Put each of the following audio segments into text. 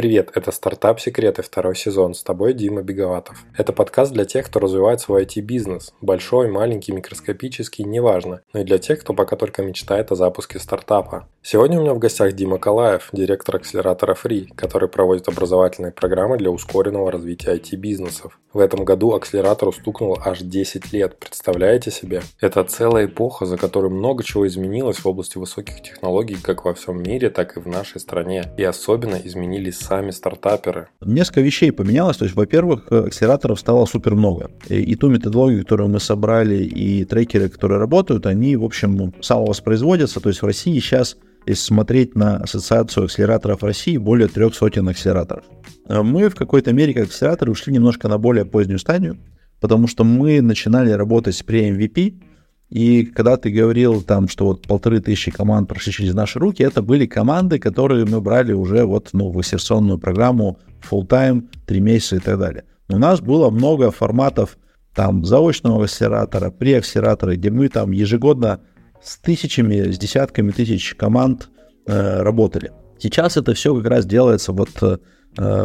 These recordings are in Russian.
Привет, это «Стартап Секреты», второй сезон, с тобой Дима Беговатов. Это подкаст для тех, кто развивает свой IT-бизнес, большой, маленький, микроскопический, неважно, но и для тех, кто пока только мечтает о запуске стартапа. Сегодня у меня в гостях Дима Калаев, директор акселератора Free, который проводит образовательные программы для ускоренного развития IT-бизнесов. В этом году акселератору стукнуло аж 10 лет, представляете себе? Это целая эпоха, за которую много чего изменилось в области высоких технологий как во всем мире, так и в нашей стране, и особенно изменились сами стартаперы. Несколько вещей поменялось. То есть, во-первых, акселераторов стало супер много. И ту методологию, которую мы собрали, и трекеры, которые работают, они, в общем, самовоспроизводятся. То есть в России сейчас, если смотреть на ассоциацию акселераторов России, более 300 акселераторов. Мы в какой-то мере, как акселераторы, ушли немножко на более позднюю стадию, потому что мы начинали работать при MVP. И когда ты говорил там, что вот 1500 команд прошли через наши руки, это были команды, которые мы брали уже вот, ну, в акселерационную программу full-time, 3 месяца и так далее. У нас было много форматов там заочного акселератора, преакселератора, где мы там ежегодно с тысячами, с десятками тысяч команд работали. Сейчас это все как раз делается вот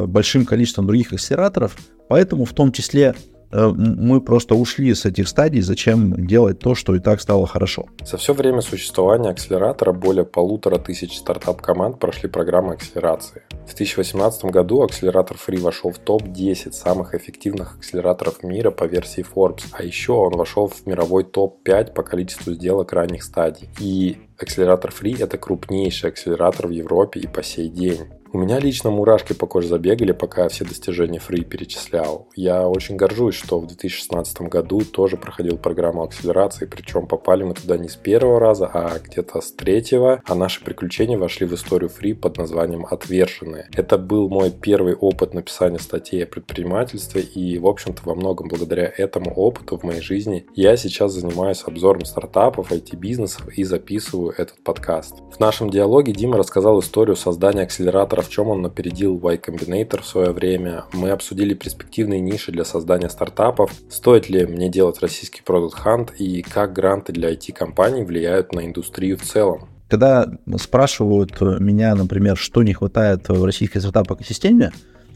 большим количеством других акселераторов, поэтому в том числе мы просто ушли с этих стадий, зачем делать то, что и так стало хорошо. За все время существования акселератора более 1500 стартап-команд прошли программы акселерации. В 2018 году акселератор Free вошел в топ-10 самых эффективных акселераторов мира по версии Forbes, а еще он вошел в мировой топ-5 по количеству сделок ранних стадий. И акселератор Free – это крупнейший акселератор в Европе и по сей день. У меня лично мурашки по коже забегали, пока я все достижения Free перечислял. Я очень горжусь, что в 2016 году тоже проходил программу акселерации, причем попали мы туда не с первого раза, а где-то с третьего, а наши приключения вошли в историю Free под названием «Отверженные». Это был мой первый опыт написания статей о предпринимательстве, и, в общем-то, во многом благодаря этому опыту в моей жизни я сейчас занимаюсь обзором стартапов, IT-бизнесов и записываю этот подкаст. В нашем диалоге Дима рассказал историю создания акселератора, в чем он опередил Y Combinator в свое время. Мы обсудили перспективные ниши для создания стартапов, стоит ли мне делать российский Product Hunt и как гранты для IT-компаний влияют на индустрию в целом. Когда спрашивают меня, например, что не хватает в российской стартап-экосистеме,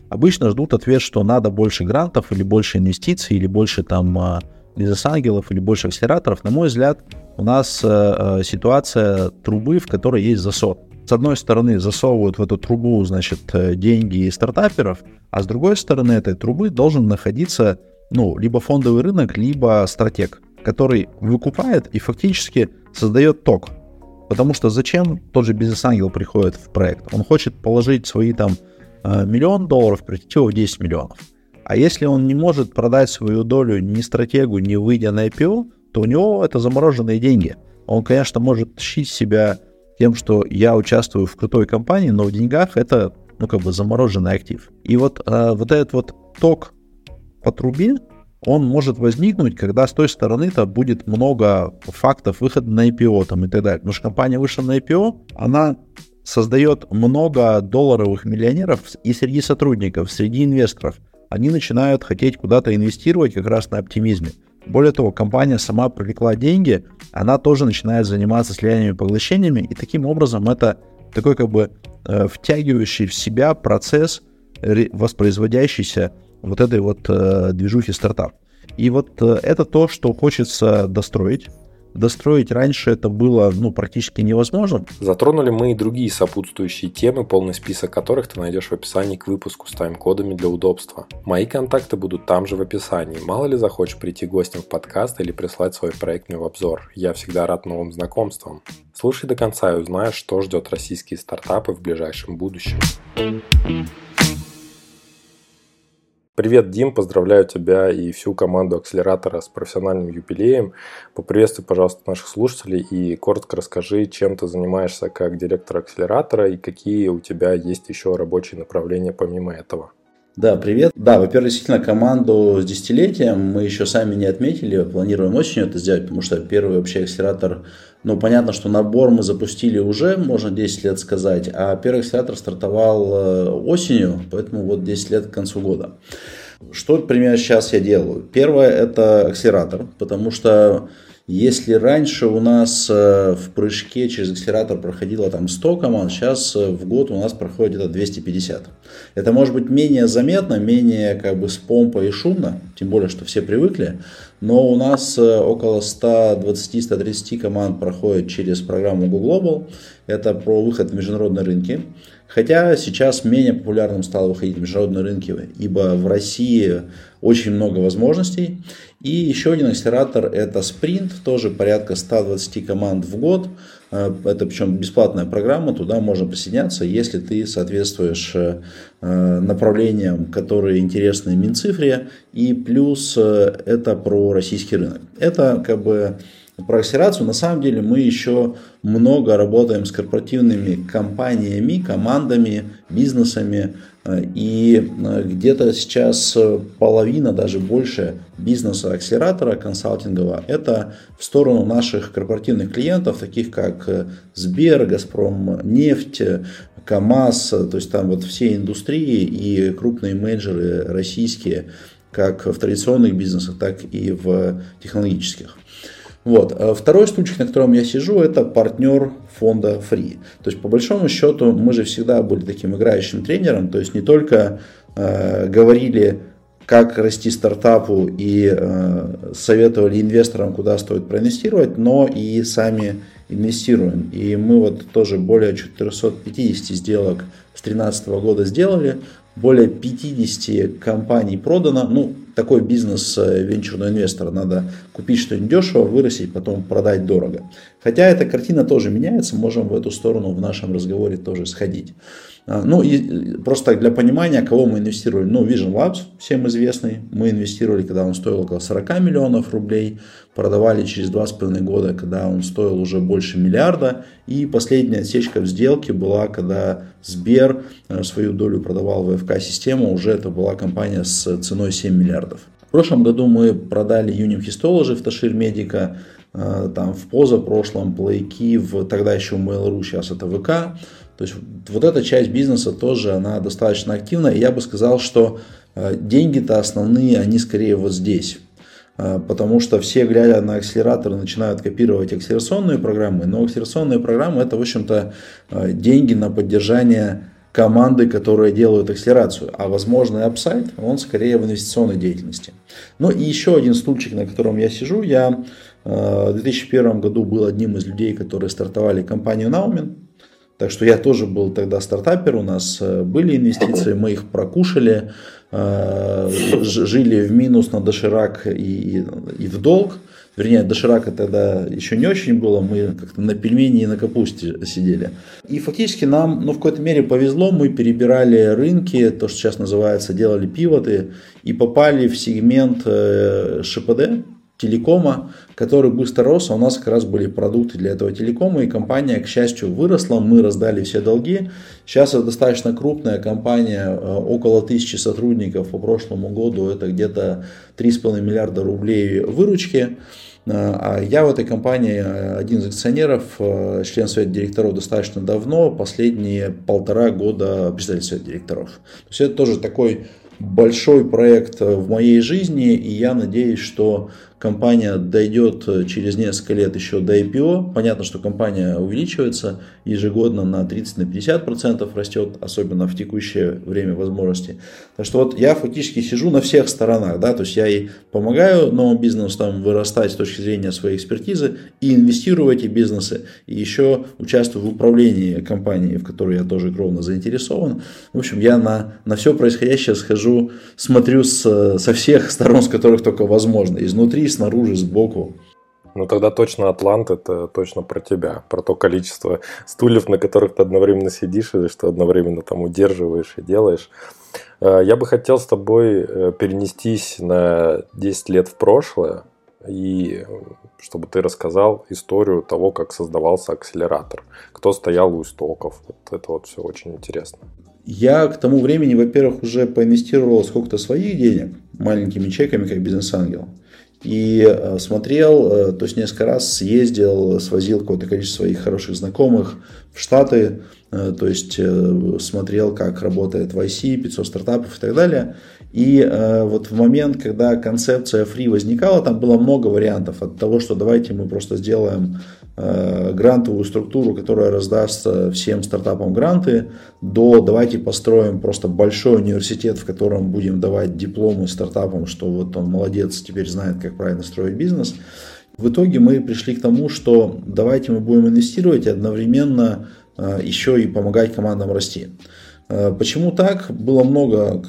обычно ждут ответ, что надо больше грантов или больше инвестиций, или больше там бизнес-ангелов, или больше акселераторов. На мой взгляд, у нас ситуация трубы, в которой есть засор. С одной стороны, засовывают в эту трубу, значит, деньги стартаперов, а с другой стороны этой трубы должен находиться, ну, либо фондовый рынок, либо стратег, который выкупает и фактически создает ток. Потому что зачем тот же бизнес-ангел приходит в проект? Он хочет положить свои там $1 миллион, превратить его в 10 миллионов. А если он не может продать свою долю ни стратегу, ни выйдя на IPO, то у него это замороженные деньги. Он, конечно, может тащить себя тем, что я участвую в крутой компании, но в деньгах это, ну, как бы замороженный актив. И вот этот вот ток по трубе, он может возникнуть, когда с той стороны-то будет много фактов выхода на IPO там, и так далее. Потому что компания вышла на IPO, она создает много долларовых миллионеров и среди сотрудников, среди инвесторов. Они начинают хотеть куда-то инвестировать как раз на оптимизме. Более того, компания сама привлекла деньги, она тоже начинает заниматься слияниями и поглощениями, и таким образом это такой как бы втягивающий в себя процесс, воспроизводящийся вот этой вот движухи стартап. И вот это то, что хочется достроить. Достроить раньше это было, ну, практически невозможно. Затронули мы и другие сопутствующие темы, полный список которых ты найдешь в описании к выпуску с тайм-кодами для удобства. Мои контакты будут там же в описании. Мало ли захочешь прийти гостем в подкаст или прислать свой проект мне в обзор. Я всегда рад новым знакомствам. Слушай до конца и узнаешь, что ждет российские стартапы в ближайшем будущем. Привет, Дим, поздравляю тебя и всю команду акселератора с профессиональным юбилеем. Поприветствуй, пожалуйста, наших слушателей и коротко расскажи, чем ты занимаешься как директор акселератора и какие у тебя есть еще рабочие направления помимо этого. Да, привет. Да, во-первых, действительно, команду с десятилетием мы еще сами не отметили, планируем осенью это сделать, потому что первый вообще акселератор, ну, понятно, что набор мы запустили уже, можно 10 лет сказать, а первый акселератор стартовал осенью, поэтому вот 10 лет к концу года. Что, например, сейчас я делаю? Первое – это акселератор, потому что если раньше у нас в прыжке через акселератор проходило там 100 команд, сейчас в год у нас проходит где-то 250. Это может быть менее заметно, менее как бы с помпой и шумно, тем более, что все привыкли, но у нас около 120-130 команд проходит через программу Google Global, это про выход в международные рынки, хотя сейчас менее популярным стало выходить в международные рынки, ибо в России очень много возможностей. И еще один акселератор – это Sprint, тоже порядка 120 команд в год. Это причем бесплатная программа, туда можно присоединяться, если ты соответствуешь направлениям, которые интересны Минцифре. И плюс это про российский рынок. Это как бы про акселерацию. На самом деле мы еще много работаем с корпоративными компаниями, командами, бизнесами. И где-то сейчас половина, даже больше бизнеса акселератора консалтингового это в сторону наших корпоративных клиентов, таких как Сбер, Газпромнефть, КАМАЗ, то есть там вот все индустрии и крупные менеджеры российские, как в традиционных бизнесах, так и в технологических. Вот. Второй стульчик, на котором я сижу, это партнер фонда Free. То есть, по большому счету, мы же всегда были таким играющим тренером, то есть не только говорили, как расти стартапу и советовали инвесторам, куда стоит проинвестировать, но и сами инвестируем. И мы вот тоже более 450 сделок с 2013 года сделали, более 50 компаний продано. Ну, такой бизнес венчурного инвестора. Надо купить что-нибудь дешево, вырастить, потом продать дорого. Хотя эта картина тоже меняется. Можем в эту сторону в нашем разговоре тоже сходить. Ну, и просто для понимания, кого мы инвестировали. Ну, Vision Labs, всем известный. Мы инвестировали, когда он стоил около 40 миллионов рублей. Продавали через 2,5 года, когда он стоил уже больше миллиарда. И последняя отсечка в сделке была, когда Сбер свою долю продавал в ФК-систему. Уже это была компания с ценой 7 миллиардов. В прошлом году мы продали Юним Хистологи в Ташир Медика. Там в позапрошлом PlayKey, в тогда еще Mail.ru, сейчас это ВК. То есть вот эта часть бизнеса тоже она достаточно активна. И я бы сказал, что деньги-то основные, они скорее вот здесь. Потому что все, глядя на акселераторы, начинают копировать акселерационные программы. Но акселерационные программы это, в общем-то, деньги на поддержание команды, которые делают акселерацию, а возможный апсайд, он скорее в инвестиционной деятельности. Ну и еще один стульчик, на котором я сижу, я в 2001 году был одним из людей, которые стартовали компанию Naumen, так что я тоже был тогда стартапер, у нас были инвестиции, мы их прокушали, жили в минус на доширак и в долг. Вернее, доширака тогда еще не очень было, мы как-то на пельмени и на капусте сидели. И фактически нам, ну, в какой-то мере повезло, мы перебирали рынки, то, что сейчас называется, делали пивоты, и попали в сегмент ШПД, телекома, который быстро рос, а у нас как раз были продукты для этого телекома, и компания, к счастью, выросла, мы раздали все долги. Сейчас это достаточно крупная компания, около 1000 сотрудников, по прошлому году это где-то 3,5 миллиарда рублей выручки. А я в этой компании один из акционеров, член совета директоров достаточно давно, последние 1,5 года председатель совета директоров. То есть это тоже такой большой проект в моей жизни, и я надеюсь, что компания дойдет через несколько лет еще до IPO. Понятно, что компания увеличивается ежегодно на 30-50% растет, особенно в текущее время возможностей. Так что вот я фактически сижу на всех сторонах, да, то есть я и помогаю новым бизнесу там вырастать с точки зрения своей экспертизы, и инвестирую в эти бизнесы, и еще участвую в управлении компанией, в которой я тоже кровно заинтересован. В общем, я на все происходящее схожу, смотрю со всех сторон, с которых только возможно, изнутри, снаружи, сбоку. Ну тогда точно Атлант, это точно про тебя, про то количество стульев, на которых ты одновременно сидишь, или что одновременно там удерживаешь и делаешь. Я бы хотел с тобой перенестись на 10 лет в прошлое, и чтобы ты рассказал историю того, как создавался акселератор, кто стоял у истоков. Вот это вот все очень интересно. Я к тому времени, во-первых, уже поинвестировал сколько-то своих денег маленькими чеками, как бизнес-ангел. И смотрел, то есть несколько раз съездил, свозил какое-то количество своих хороших знакомых в Штаты, то есть смотрел, как работает YC, 500 стартапов и так далее. И вот в момент, когда концепция Free возникала, там было много вариантов. От того, что давайте мы просто сделаем грантовую структуру, которая раздаст всем стартапам гранты, до давайте построим просто большой университет, в котором будем давать дипломы стартапам, что вот он молодец, теперь знает, как правильно строить бизнес. В итоге мы пришли к тому, что давайте мы будем инвестировать и одновременно еще и помогать командам расти. Почему так? Было много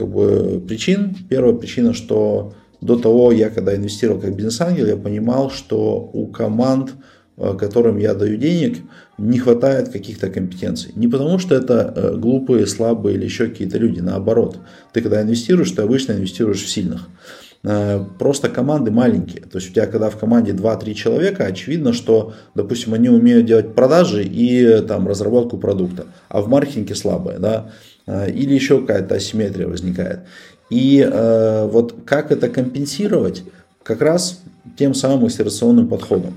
причин. Первая причина, что до того, я когда инвестировал как бизнес-ангел, я понимал, что у команд, которым я даю денег, не хватает каких-то компетенций. Не потому, что это глупые, слабые или еще какие-то люди. Наоборот, ты когда инвестируешь, ты обычно инвестируешь в сильных. Просто команды маленькие. То есть у тебя когда в команде 2-3 человека, очевидно, что, допустим, они умеют делать продажи и там, разработку продукта, а в маркетинге слабые, да? Или еще какая-то асимметрия возникает. И вот как это компенсировать? Как раз тем самым акселерационным подходом.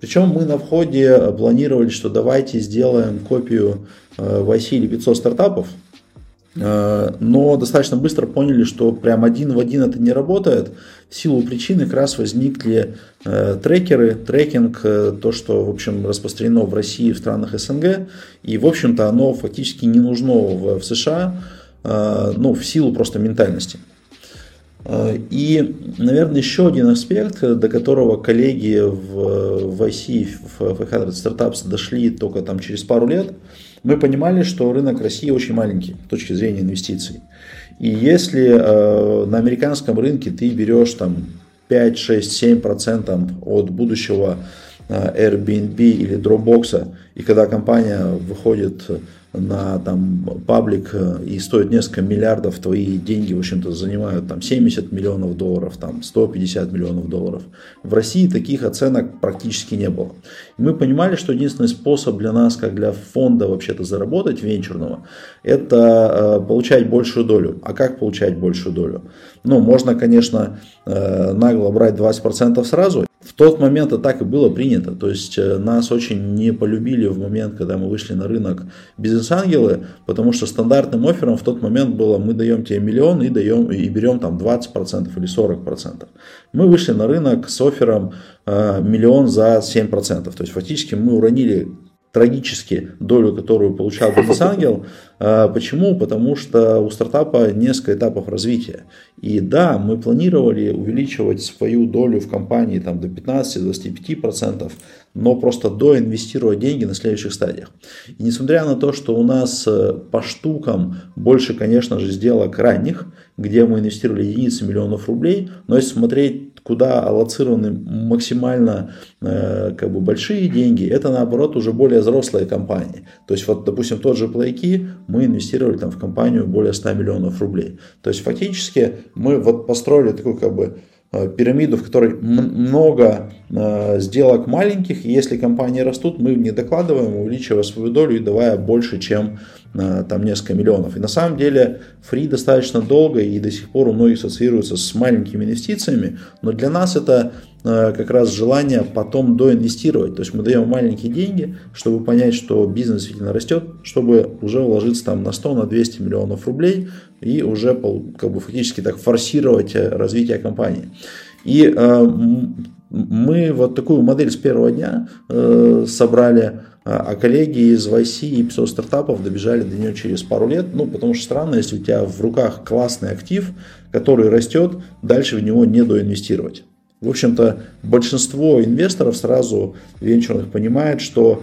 Причем мы на входе планировали, что давайте сделаем копию YC или 500 стартапов, но достаточно быстро поняли, что прям один в один это не работает. В силу причины как раз возникли трекеры, трекинг, то, что в общем распространено в России и в странах СНГ, и в общем-то оно фактически не нужно в США, ну, в силу просто ментальности. И, наверное, еще один аспект, до которого коллеги в IC, в FK Startups дошли только там через пару лет, мы понимали, что рынок России очень маленький с точки зрения инвестиций. И если на американском рынке ты берешь там 5, 6, 7% от будущего Airbnb или Dropbox, и когда компания выходит на там паблик и стоит несколько миллиардов, твои деньги, в общем-то, занимают там 70 миллионов долларов, там 150 миллионов долларов. В России таких оценок практически не было. И мы понимали, что единственный способ для нас, как для фонда вообще-то заработать венчурного, это получать большую долю. А как получать большую долю? Ну, можно, конечно, нагло брать 20% сразу. В тот момент это так и было принято, то есть нас очень не полюбили в момент, когда мы вышли на рынок бизнес-ангелы, потому что стандартным оффером в тот момент было: мы даем тебе миллион и берем там 20% или 40%. Мы вышли на рынок с оффером миллион за 7%, то есть фактически мы уронили трагически долю, которую получал бизнес-ангел. Почему? Потому что у стартапа несколько этапов развития. И да, мы планировали увеличивать свою долю в компании там, до 15-25%, но просто доинвестировать деньги на следующих стадиях. И несмотря на то, что у нас по штукам больше, конечно же, сделок ранних, где мы инвестировали единицы миллионов рублей, но если смотреть, куда аллоцированы максимально большие деньги, это наоборот уже более взрослые компании. То есть вот, допустим, тот же PlayKey мы инвестировали там в компанию более 100 миллионов рублей. То есть фактически мы вот построили такую пирамиду, в которой много сделок маленьких, и если компании растут, мы не докладываем, увеличивая свою долю и давая больше, чем там несколько миллионов. И на самом деле Free достаточно долго и до сих пор у многих ассоциируется с маленькими инвестициями, но для нас это как раз желание потом доинвестировать. То есть мы даем маленькие деньги, чтобы понять, что бизнес действительно растет, чтобы уже вложиться там на 100, на 200 миллионов рублей и уже фактически так форсировать развитие компании. И мы вот такую модель с первого дня собрали, а коллеги из YC и 500 стартапов добежали до нее через пару лет, ну потому что странно, если у тебя в руках классный актив, который растет, дальше в него не доинвестировать. В общем-то, большинство инвесторов сразу венчурных понимает, что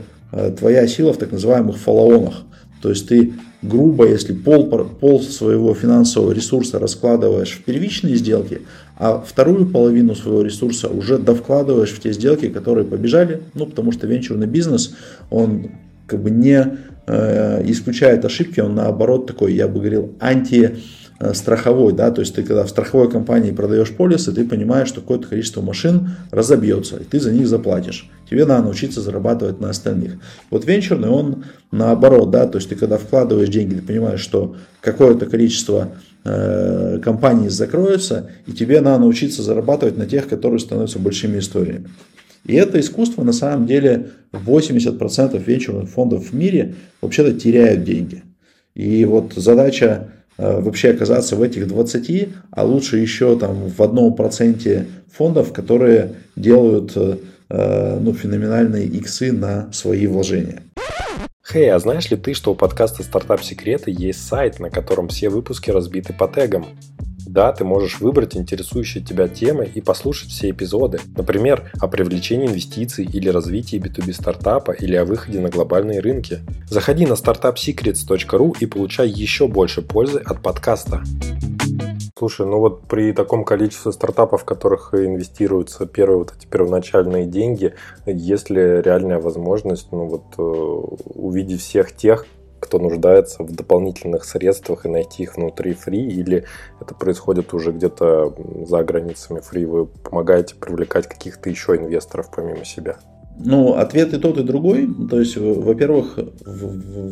твоя сила в так называемых фоллоонах. То есть ты грубо, если пол своего финансового ресурса раскладываешь в первичные сделки, а вторую половину своего ресурса уже довкладываешь в те сделки, которые побежали, ну потому что венчурный бизнес, он не исключает ошибки, он наоборот такой, я бы говорил, антистраховой, да, то есть ты когда в страховой компании продаешь полисы, ты понимаешь, что какое-то количество машин разобьется, и ты за них заплатишь. Тебе надо научиться зарабатывать на остальных. Вот венчурный, он наоборот, да, то есть ты когда вкладываешь деньги, ты понимаешь, что какое-то количество компаний закроется, и тебе надо научиться зарабатывать на тех, которые становятся большими историями. И это искусство, на самом деле, 80% венчурных фондов в мире вообще-то теряют деньги. И вот задача вообще оказаться в этих 20, а лучше еще там в 1% фондов, которые делают феноменальные иксы на свои вложения. Хей, а знаешь ли ты, что у подкаста «Стартап Секреты» есть сайт, на котором все выпуски разбиты по тегам? Да, ты можешь выбрать интересующие тебя темы и послушать все эпизоды. Например, о привлечении инвестиций или развитии B2B стартапа или о выходе на глобальные рынки. Заходи на startupsecrets.ru и получай еще больше пользы от подкаста. Слушай, при таком количестве стартапов, в которых инвестируются эти первоначальные деньги, есть ли реальная возможность увидеть всех тех, кто нуждается в дополнительных средствах, и найти их внутри Free, или это происходит уже где-то за границами Free, вы помогаете привлекать каких-то еще инвесторов помимо себя? Ответ и тот, и другой. То есть, во-первых,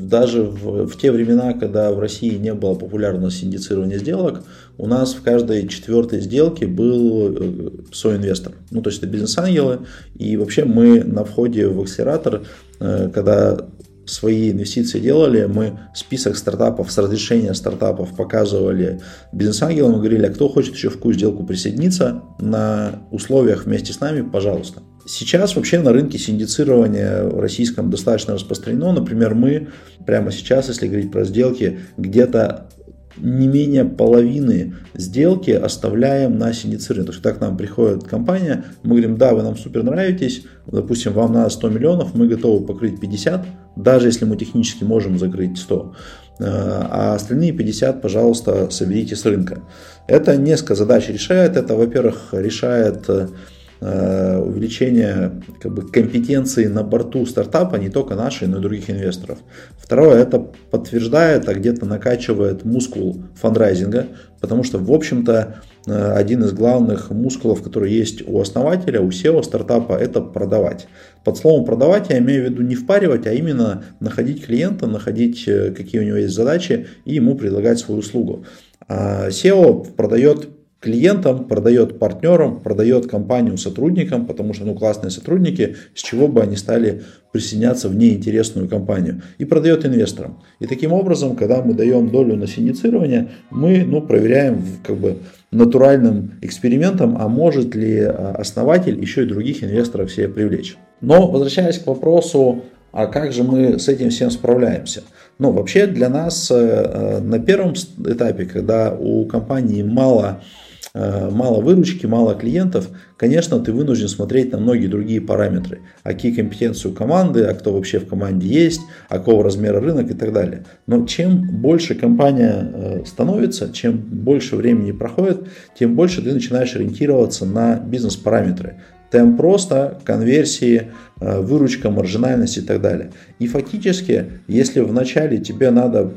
даже в те времена, когда в России не было популярно синдицирование сделок, у нас в каждой четвертой сделке был соинвестор. То есть это бизнес-ангелы. И вообще мы на входе в акселератор, когда свои инвестиции делали, мы список стартапов с разрешения стартапов показывали бизнес-ангелам и говорили, а кто хочет еще в какую сделку присоединиться на условиях вместе с нами, пожалуйста. Сейчас вообще на рынке синдицирование в российском достаточно распространено. Например, мы прямо сейчас, если говорить про сделки, где-то не менее половины сделки оставляем на синдицирование. То есть, когда к нам приходит компания, мы говорим, да, вы нам супер нравитесь, допустим, вам надо 100 миллионов, мы готовы покрыть 50, даже если мы технически можем закрыть 100, а остальные 50, пожалуйста, соберите с рынка. Это несколько задач решает. Это, во-первых, решает увеличение компетенции на борту стартапа, не только нашей, но и других инвесторов. Второе, это подтверждает, а где-то накачивает мускул фандрайзинга, потому что, в общем-то, один из главных мускулов, который есть у основателя, у SEO стартапа, это продавать. Под словом продавать я имею в виду не впаривать, а именно находить клиента, находить, какие у него есть задачи, и ему предлагать свою услугу. А SEO продает клиентам, продает партнерам, продает компанию сотрудникам, потому что классные сотрудники, с чего бы они стали присоединяться в неинтересную компанию, и продает инвесторам. И таким образом, когда мы даем долю на синдицирование, мы проверяем натуральным экспериментом, а может ли основатель еще и других инвесторов себе привлечь. Но возвращаясь к вопросу, а как же мы с этим всем справляемся? Вообще для нас на первом этапе, когда у компании мало выручки, мало клиентов, конечно, ты вынужден смотреть на многие другие параметры. А какие компетенции у команды, а кто вообще в команде есть, а какого размера рынок и так далее. Но чем больше компания становится, чем больше времени проходит, тем больше ты начинаешь ориентироваться на бизнес-параметры. Темп роста, конверсии, выручка, маржинальность и так далее. И фактически, если вначале тебе надо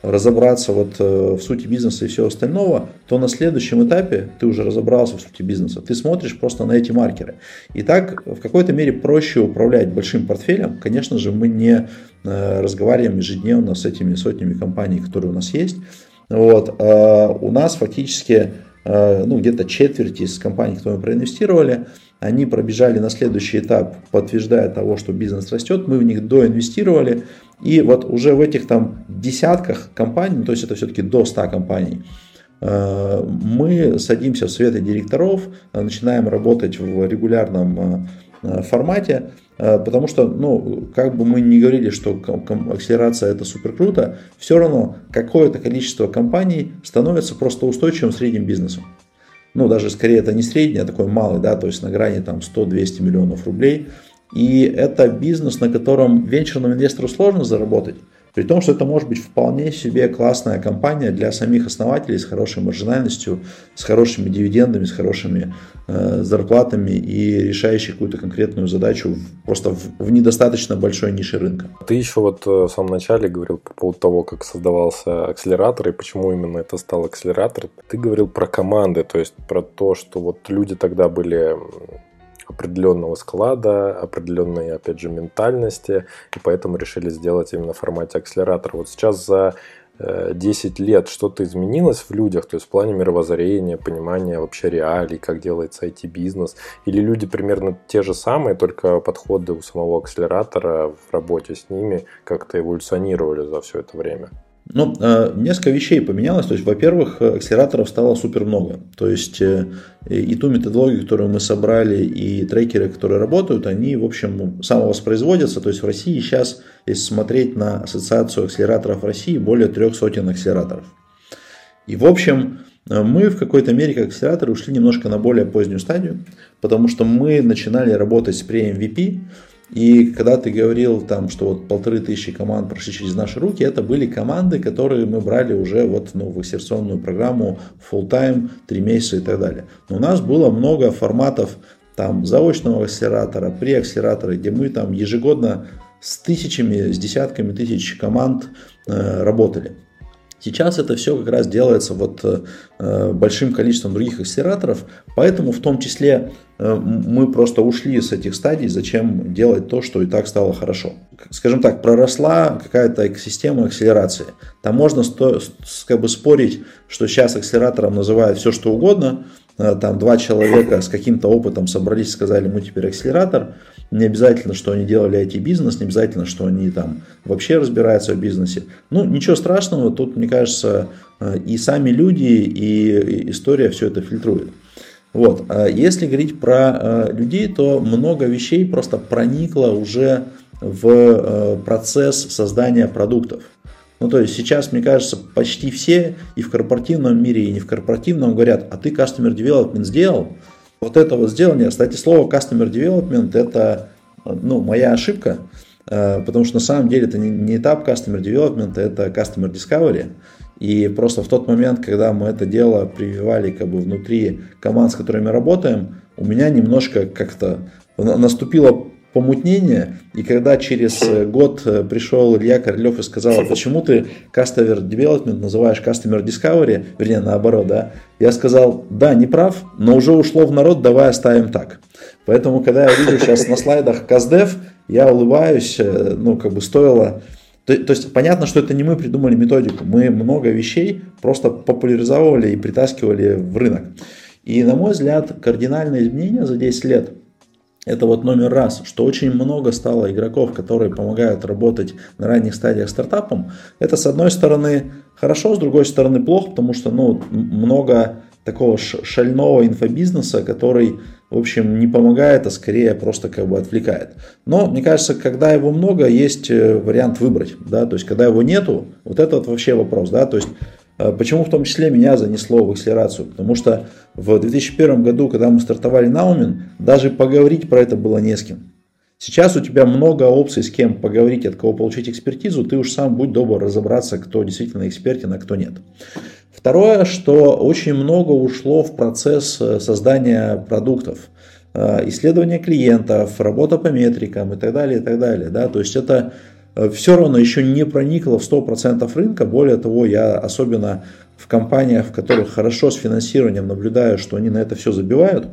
разобраться в сути бизнеса и всего остального, то на следующем этапе ты уже разобрался в сути бизнеса. Ты смотришь просто на эти маркеры. И так в какой-то мере проще управлять большим портфелем. Конечно же, мы не разговариваем ежедневно с этими сотнями компаний, которые у нас есть. А у нас фактически где-то четверть из компаний, которые мы проинвестировали, они пробежали на следующий этап, подтверждая того, что бизнес растет, мы в них доинвестировали, и уже в этих десятках компаний, то есть это все-таки до 100 компаний, мы садимся в советы директоров, начинаем работать в регулярном формате, потому что, как бы мы ни говорили, что акселерация это супер круто, все равно какое-то количество компаний становится просто устойчивым средним бизнесом. Даже скорее это не средний, а такой малый, то есть на грани 100-200 миллионов рублей. И это бизнес, на котором венчурному инвестору сложно заработать, при том, что это может быть вполне себе классная компания для самих основателей с хорошей маржинальностью, с хорошими дивидендами, с хорошими зарплатами и решающей какую-то конкретную задачу просто в недостаточно большой нише рынка. Ты еще в самом начале говорил по поводу того, как создавался акселератор и почему именно это стал акселератор. Ты говорил про команды, то есть про то, что люди тогда были определенного склада, определенной, опять же, ментальности, и поэтому решили сделать именно в формате акселератора. Сейчас за 10 лет что-то изменилось в людях, то есть в плане мировоззрения, понимания вообще реалий, как делается IT-бизнес, или люди примерно те же самые, только подходы у самого акселератора в работе с ними как-то эволюционировали за все это время? Ну, несколько вещей поменялось. То есть, во-первых, акселераторов стало супер много. То есть, и ту методологию, которую мы собрали, и трекеры, которые работают, они, в общем, самовоспроизводятся. То есть, в России сейчас, если смотреть на ассоциацию акселераторов России, более 300 акселераторов. И, в общем, мы в какой-то мере, как акселераторы, ушли немножко на более позднюю стадию, потому что мы начинали работать с pre-MVP. И когда ты говорил, там, что вот 1500 команд прошли через наши руки, это были команды, которые мы брали уже вот, в акселерационную программу full-time, 3 месяца и так далее. Но у нас было много форматов там, заочного акселератора, преакселератора, где мы там ежегодно с тысячами, с десятками тысяч команд работали. Сейчас это все как раз делается вот большим количеством других акселераторов, поэтому в том числе мы просто ушли с этих стадий, зачем делать то, что и так стало хорошо. Скажем так, проросла какая-то экосистема акселерации. Там можно спорить, что сейчас акселератором называют все, что угодно. Там 2 человека с каким-то опытом собрались, сказали, мы теперь акселератор. Не обязательно, что они делали IT-бизнес, не обязательно, что они там вообще разбираются в бизнесе. Ну, ничего страшного, тут, мне кажется, и сами люди, и история все это фильтрует. Вот. Если говорить про людей, то много вещей просто проникло уже в процесс создания продуктов. Ну, то есть сейчас, мне кажется, почти все и в корпоративном мире, и не в корпоративном говорят, а ты customer development сделал? Вот это вот сделание, кстати, слово customer development это моя ошибка, потому что на самом деле это не этап customer development, это customer discovery. И просто в тот момент, когда мы это дело прививали как бы внутри команд, с которыми работаем, у меня немножко как-то наступило помутнение, и когда через год пришел Илья Королев и сказал, почему ты Customer Development называешь Customer Discovery, вернее наоборот, да, я сказал, да, не прав, но уже ушло в народ, давай оставим так. Поэтому, когда я вижу сейчас на слайдах CasDev, я улыбаюсь, стоило... То есть, понятно, что это не мы придумали методику, мы много вещей просто популяризовали и притаскивали в рынок. И, на мой взгляд, кардинальные изменения за 10 лет это вот номер раз, что очень много стало игроков, которые помогают работать на ранних стадиях стартапом. Это с одной стороны хорошо, с другой стороны плохо, потому что много такого шального инфобизнеса, который, в общем, не помогает, а скорее просто как бы отвлекает. Но, мне кажется, когда его много, есть вариант выбрать, да, то есть, когда его нету, вот это вот вообще вопрос, да, то есть, почему в том числе меня занесло в акселерацию? Потому что в 2001 году, когда мы стартовали Naumen, даже поговорить про это было не с кем. Сейчас у тебя много опций, с кем поговорить, от кого получить экспертизу, ты уж сам будь добр разобраться, кто действительно экспертен, а кто нет. Второе, что очень много ушло в процесс создания продуктов. Исследование клиентов, работа по метрикам и так далее, и так далее. Да? То есть это... все равно еще не проникло в 100% рынка. Более того, я особенно в компаниях, в которых хорошо с финансированием наблюдаю, что они на это все забивают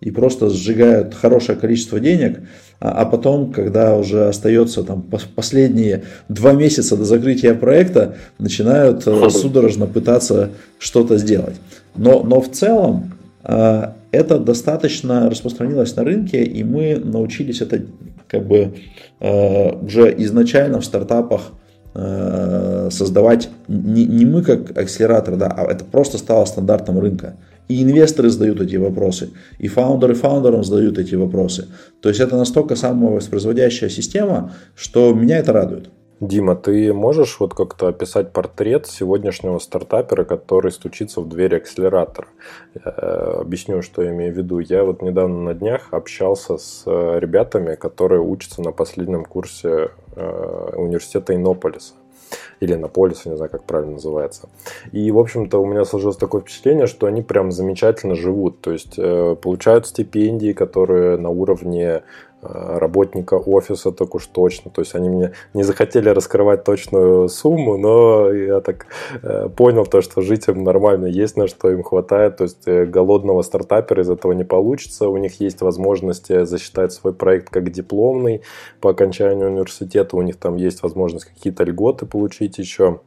и просто сжигают хорошее количество денег, а потом, когда уже остается там последние 2 месяца до закрытия проекта, начинают судорожно пытаться что-то сделать. Но в целом это достаточно распространилось на рынке, и мы научились это как бы уже изначально в стартапах создавать не мы как акселератор, да, а это просто стало стандартом рынка. И инвесторы задают эти вопросы, и фаундеры фаундерам задают эти вопросы. То есть это настолько самовоспроизводящая система, что меня это радует. Дима, ты можешь вот как-то описать портрет сегодняшнего стартапера, который стучится в дверь акселератора? Объясню, что я имею в виду. Я вот недавно на днях общался с ребятами, которые учатся на последнем курсе университета Иннополиса. Или Иннополиса, не знаю, как правильно называется. И, в общем-то, у меня сложилось такое впечатление, что они прям замечательно живут. То есть, получают стипендии, которые на уровне работника офиса, так уж точно. То есть, они мне не захотели раскрывать точную сумму, но я так понял, то, что жить им нормально есть, на что им хватает. То есть, голодного стартапера из этого не получится. У них есть возможность засчитать свой проект как дипломный по окончанию университета. У них там есть возможность какие-то льготы получить еще.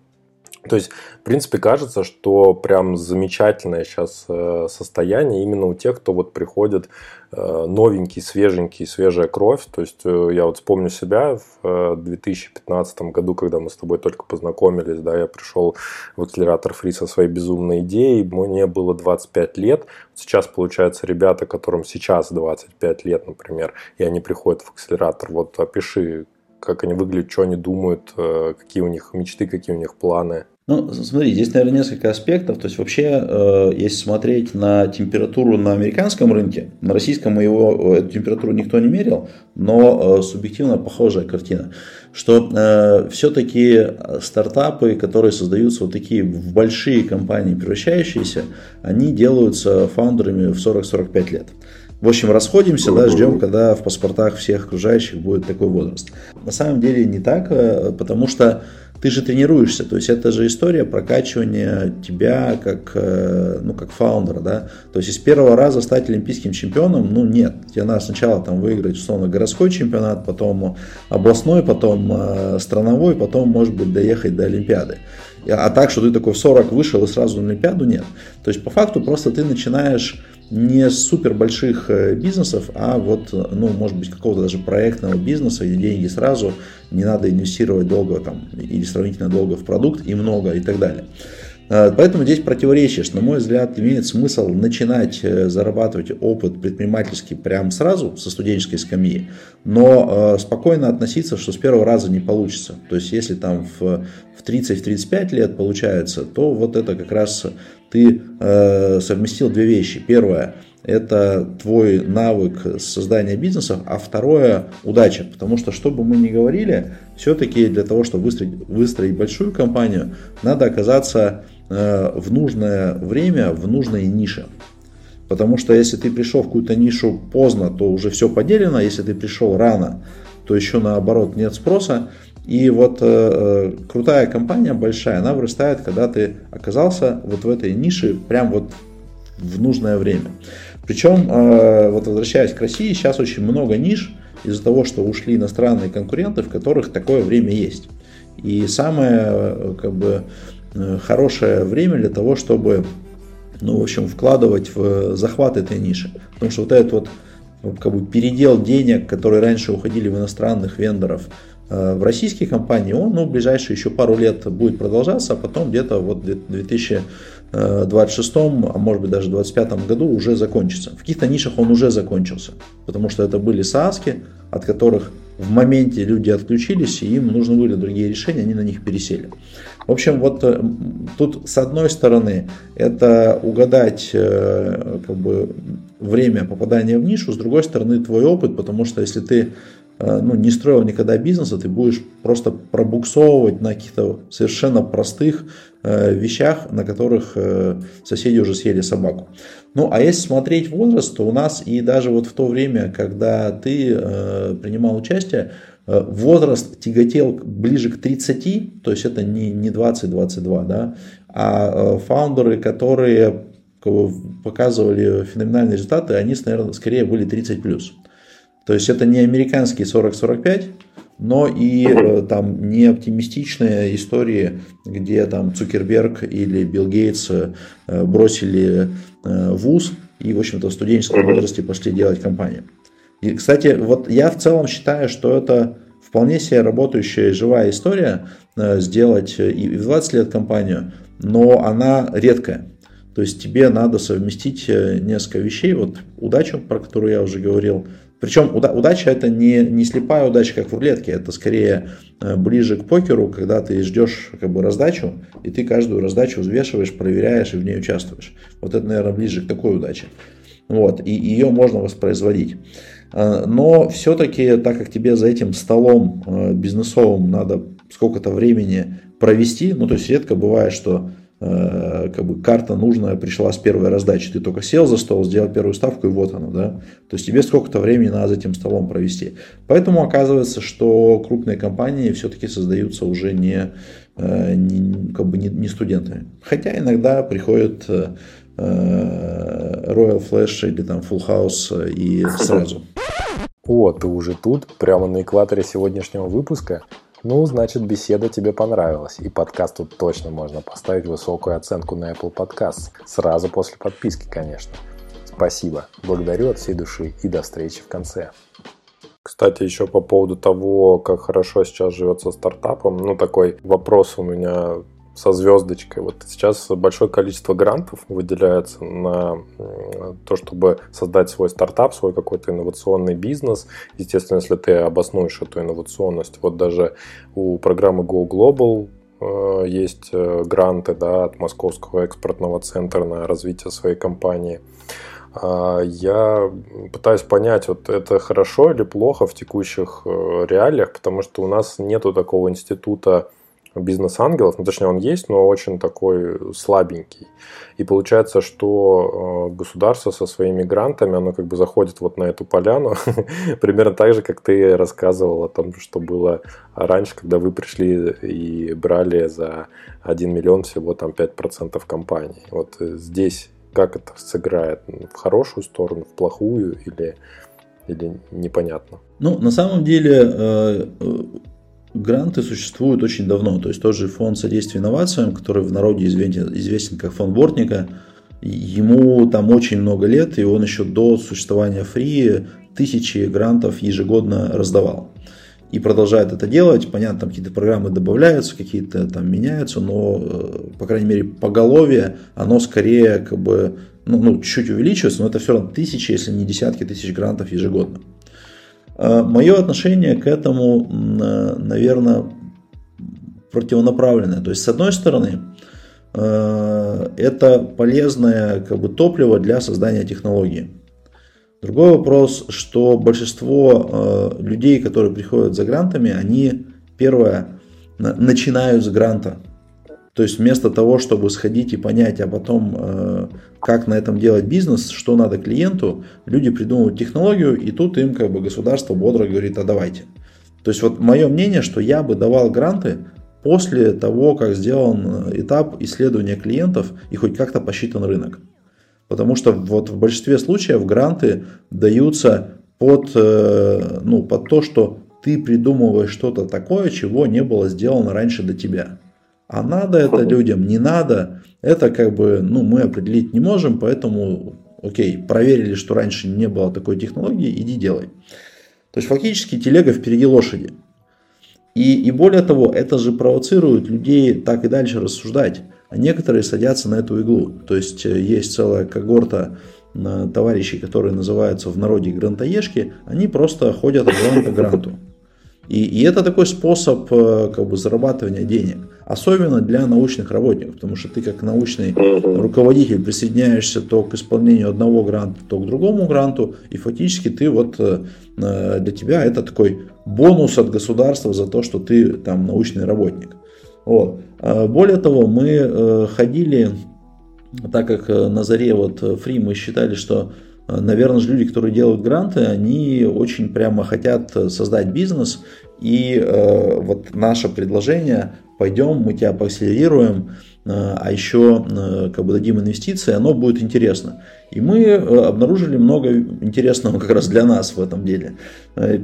То есть, в принципе, кажется, что прям замечательное сейчас состояние именно у тех, кто вот приходит новенький, свеженький, свежая кровь. То есть, я вот вспомню себя в 2015 году, когда мы с тобой только познакомились, да, я пришел в акселератор ФРИИ со своей безумной идеей, мне было 25 лет. Сейчас, получается, ребята, которым сейчас 25 лет, например, и они приходят в акселератор, вот опиши, как они выглядят, что они думают, какие у них мечты, какие у них планы. Ну, смотри, здесь, наверное, несколько аспектов. То есть, вообще, если смотреть на температуру на американском рынке, на российском его эту температуру никто не мерил, но субъективно похожая картина, что все-таки стартапы, которые создаются вот такие в большие компании превращающиеся, они делаются фаундерами в 40-45 лет. В общем, расходимся, да, ждем, когда в паспортах всех окружающих будет такой возраст. На самом деле не так, потому что ты же тренируешься, то есть это же история прокачивания тебя как, ну, как фаундера, да. То есть из первого раза стать олимпийским чемпионом, ну нет, тебе надо сначала там выиграть, условно, городской чемпионат, потом областной, потом страновой, потом, может быть, доехать до Олимпиады. А так, что ты такой в 40 вышел и сразу на Олимпиаду, нет. То есть по факту просто ты начинаешь не с супер больших бизнесов, а вот, ну, может быть, какого-то даже проектного бизнеса, где деньги сразу, не надо инвестировать долго там, или сравнительно долго в продукт и много и так далее. Поэтому здесь противоречие, что, на мой взгляд, имеет смысл начинать зарабатывать опыт предпринимательский прямо сразу, со студенческой скамьи, но спокойно относиться, что с первого раза не получится. То есть, если там в 30-35 лет получается, то вот это как раз ты совместил две вещи. Первое – это твой навык создания бизнесов, а второе – удача. Потому что, что бы мы ни говорили, все-таки для того, чтобы выстроить большую компанию, надо оказаться в нужное время, в нужной нише. Потому что, если ты пришел в какую-то нишу поздно, то уже все поделено. Если ты пришел рано, то еще наоборот нет спроса. И вот крутая компания большая, она вырастает, когда ты оказался вот в этой нише прям вот в нужное время. Причем, вот возвращаясь к России, сейчас очень много ниш из-за того, что ушли иностранные конкуренты, в которых такое время есть. И самое как бы хорошее время для того, чтобы, ну, в общем, вкладывать в захват этой ниши. Потому что вот этот вот как бы передел денег, которые раньше уходили в иностранных вендоров, в российские компании, он, ну, в ближайшие еще пару лет будет продолжаться, а потом где-то вот в 2026, а может быть даже в 2025 году уже закончится. В каких-то нишах он уже закончился, потому что это были SaaS-ки, от которых в моменте люди отключились, и им нужны были другие решения, они на них пересели. В общем, вот тут с одной стороны это угадать как бы время попадания в нишу, с другой стороны твой опыт, потому что если ты, ну, не строил никогда бизнеса, ты будешь просто пробуксовывать на каких-то совершенно простых вещах, на которых соседи уже съели собаку. Ну, а если смотреть возраст, то у нас и даже вот в то время, когда ты принимал участие, возраст тяготел ближе к 30, то есть это не 20-22, да, а фаундеры, которые показывали феноменальные результаты, они, наверное, скорее были 30+. То есть это не американские 40-45, но и там не оптимистичные истории, где там Цукерберг или Билл Гейтс бросили вуз и, в общем-то, в студенческом возрасте пошли делать компанию. И, кстати, вот я в целом считаю, что это вполне себе работающая живая история сделать и в 20 лет компанию, но она редкая. То есть тебе надо совместить несколько вещей, вот удачу, про которую я уже говорил. Причем удача это не слепая удача, как в рулетке, это скорее ближе к покеру, когда ты ждешь как бы раздачу, и ты каждую раздачу взвешиваешь, проверяешь и в ней участвуешь. Вот это, наверное, ближе к такой удаче. Вот, и ее можно воспроизводить. Но все-таки, так как тебе за этим столом бизнесовым надо сколько-то времени провести, ну то есть редко бывает, что как бы карта нужная пришла с первой раздачи. Ты только сел за стол, сделал первую ставку и вот оно, да. То есть тебе сколько-то времени надо за этим столом провести. Поэтому оказывается, что крупные компании все-таки создаются уже не студентами. Хотя иногда приходят Royal Flash или там Full House и сразу. О, ты уже тут, прямо на экваторе сегодняшнего выпуска. Ну, значит, беседа тебе понравилась, и подкасту точно можно поставить высокую оценку на Apple Podcasts. Сразу после подписки, конечно. Спасибо, благодарю от всей души и до встречи в конце. Кстати, еще по поводу того, как хорошо сейчас живется стартапом, ну, такой вопрос у меня со звездочкой. Вот сейчас большое количество грантов выделяется на то, чтобы создать свой стартап, свой какой-то инновационный бизнес. Естественно, если ты обоснуешь эту инновационность, вот даже у программы Google Global есть гранты, да, от Московского экспортного центра на развитие своей компании. Я пытаюсь понять, вот это хорошо или плохо в текущих реалиях, потому что у нас нету такого института бизнес-ангелов, ну, точнее, он есть, но очень такой слабенький. И получается, что государство со своими грантами, оно как бы заходит вот на эту поляну, примерно так же, как ты рассказывал о том, что было раньше, когда вы пришли и брали за 1 миллион всего там 5% компаний. Вот здесь как это сыграет? В хорошую сторону, в плохую или непонятно? Ну, на самом деле... Гранты существуют очень давно, то есть тоже фонд содействия инновациям, который в народе известен как фонд Бортника, ему там очень много лет, и он еще до существования Free тысячи грантов ежегодно раздавал. И продолжает это делать, понятно, там какие-то программы добавляются, какие-то там меняются, но, по крайней мере, поголовье, оно скорее как бы, ну, чуть-чуть увеличивается, но это все равно тысячи, если не десятки тысяч грантов ежегодно. Мое отношение к этому, наверное, противонаправленное. То есть, с одной стороны, это полезное как бы топливо для создания технологии. Другой вопрос, что большинство людей, которые приходят за грантами, они, первое, начинают с гранта. То есть, вместо того, чтобы сходить и понять, а потом, как на этом делать бизнес, что надо клиенту, люди придумывают технологию, и тут им как бы государство бодро говорит, а давайте. То есть, вот мое мнение, что я бы давал гранты после того, как сделан этап исследования клиентов и хоть как-то посчитан рынок. Потому что вот в большинстве случаев гранты даются под то, что ты придумываешь что-то такое, чего не было сделано раньше до тебя. А надо это людям, не надо, это как бы, мы определить не можем, поэтому, окей, проверили, что раньше не было такой технологии, иди делай. То есть, фактически телега впереди лошади. И более того, это же провоцирует людей так и дальше рассуждать, а некоторые садятся на эту иглу. То есть, есть целая когорта товарищей, которые называются в народе грантоежки, они просто ходят от гранта к гранту. И это такой способ как бы зарабатывания денег, особенно для научных работников, потому что ты как научный руководитель присоединяешься то к исполнению одного гранта, то к другому гранту, и фактически ты вот для тебя это такой бонус от государства за то, что ты там научный работник. Вот. Более того, мы ходили, так как на заре вот Free мы считали, что наверное, же люди, которые делают гранты, они очень прямо хотят создать бизнес. И вот наше предложение, пойдем, мы тебя поакселерируем, а еще как бы дадим инвестиции, оно будет интересно. И мы обнаружили много интересного как раз для нас в этом деле.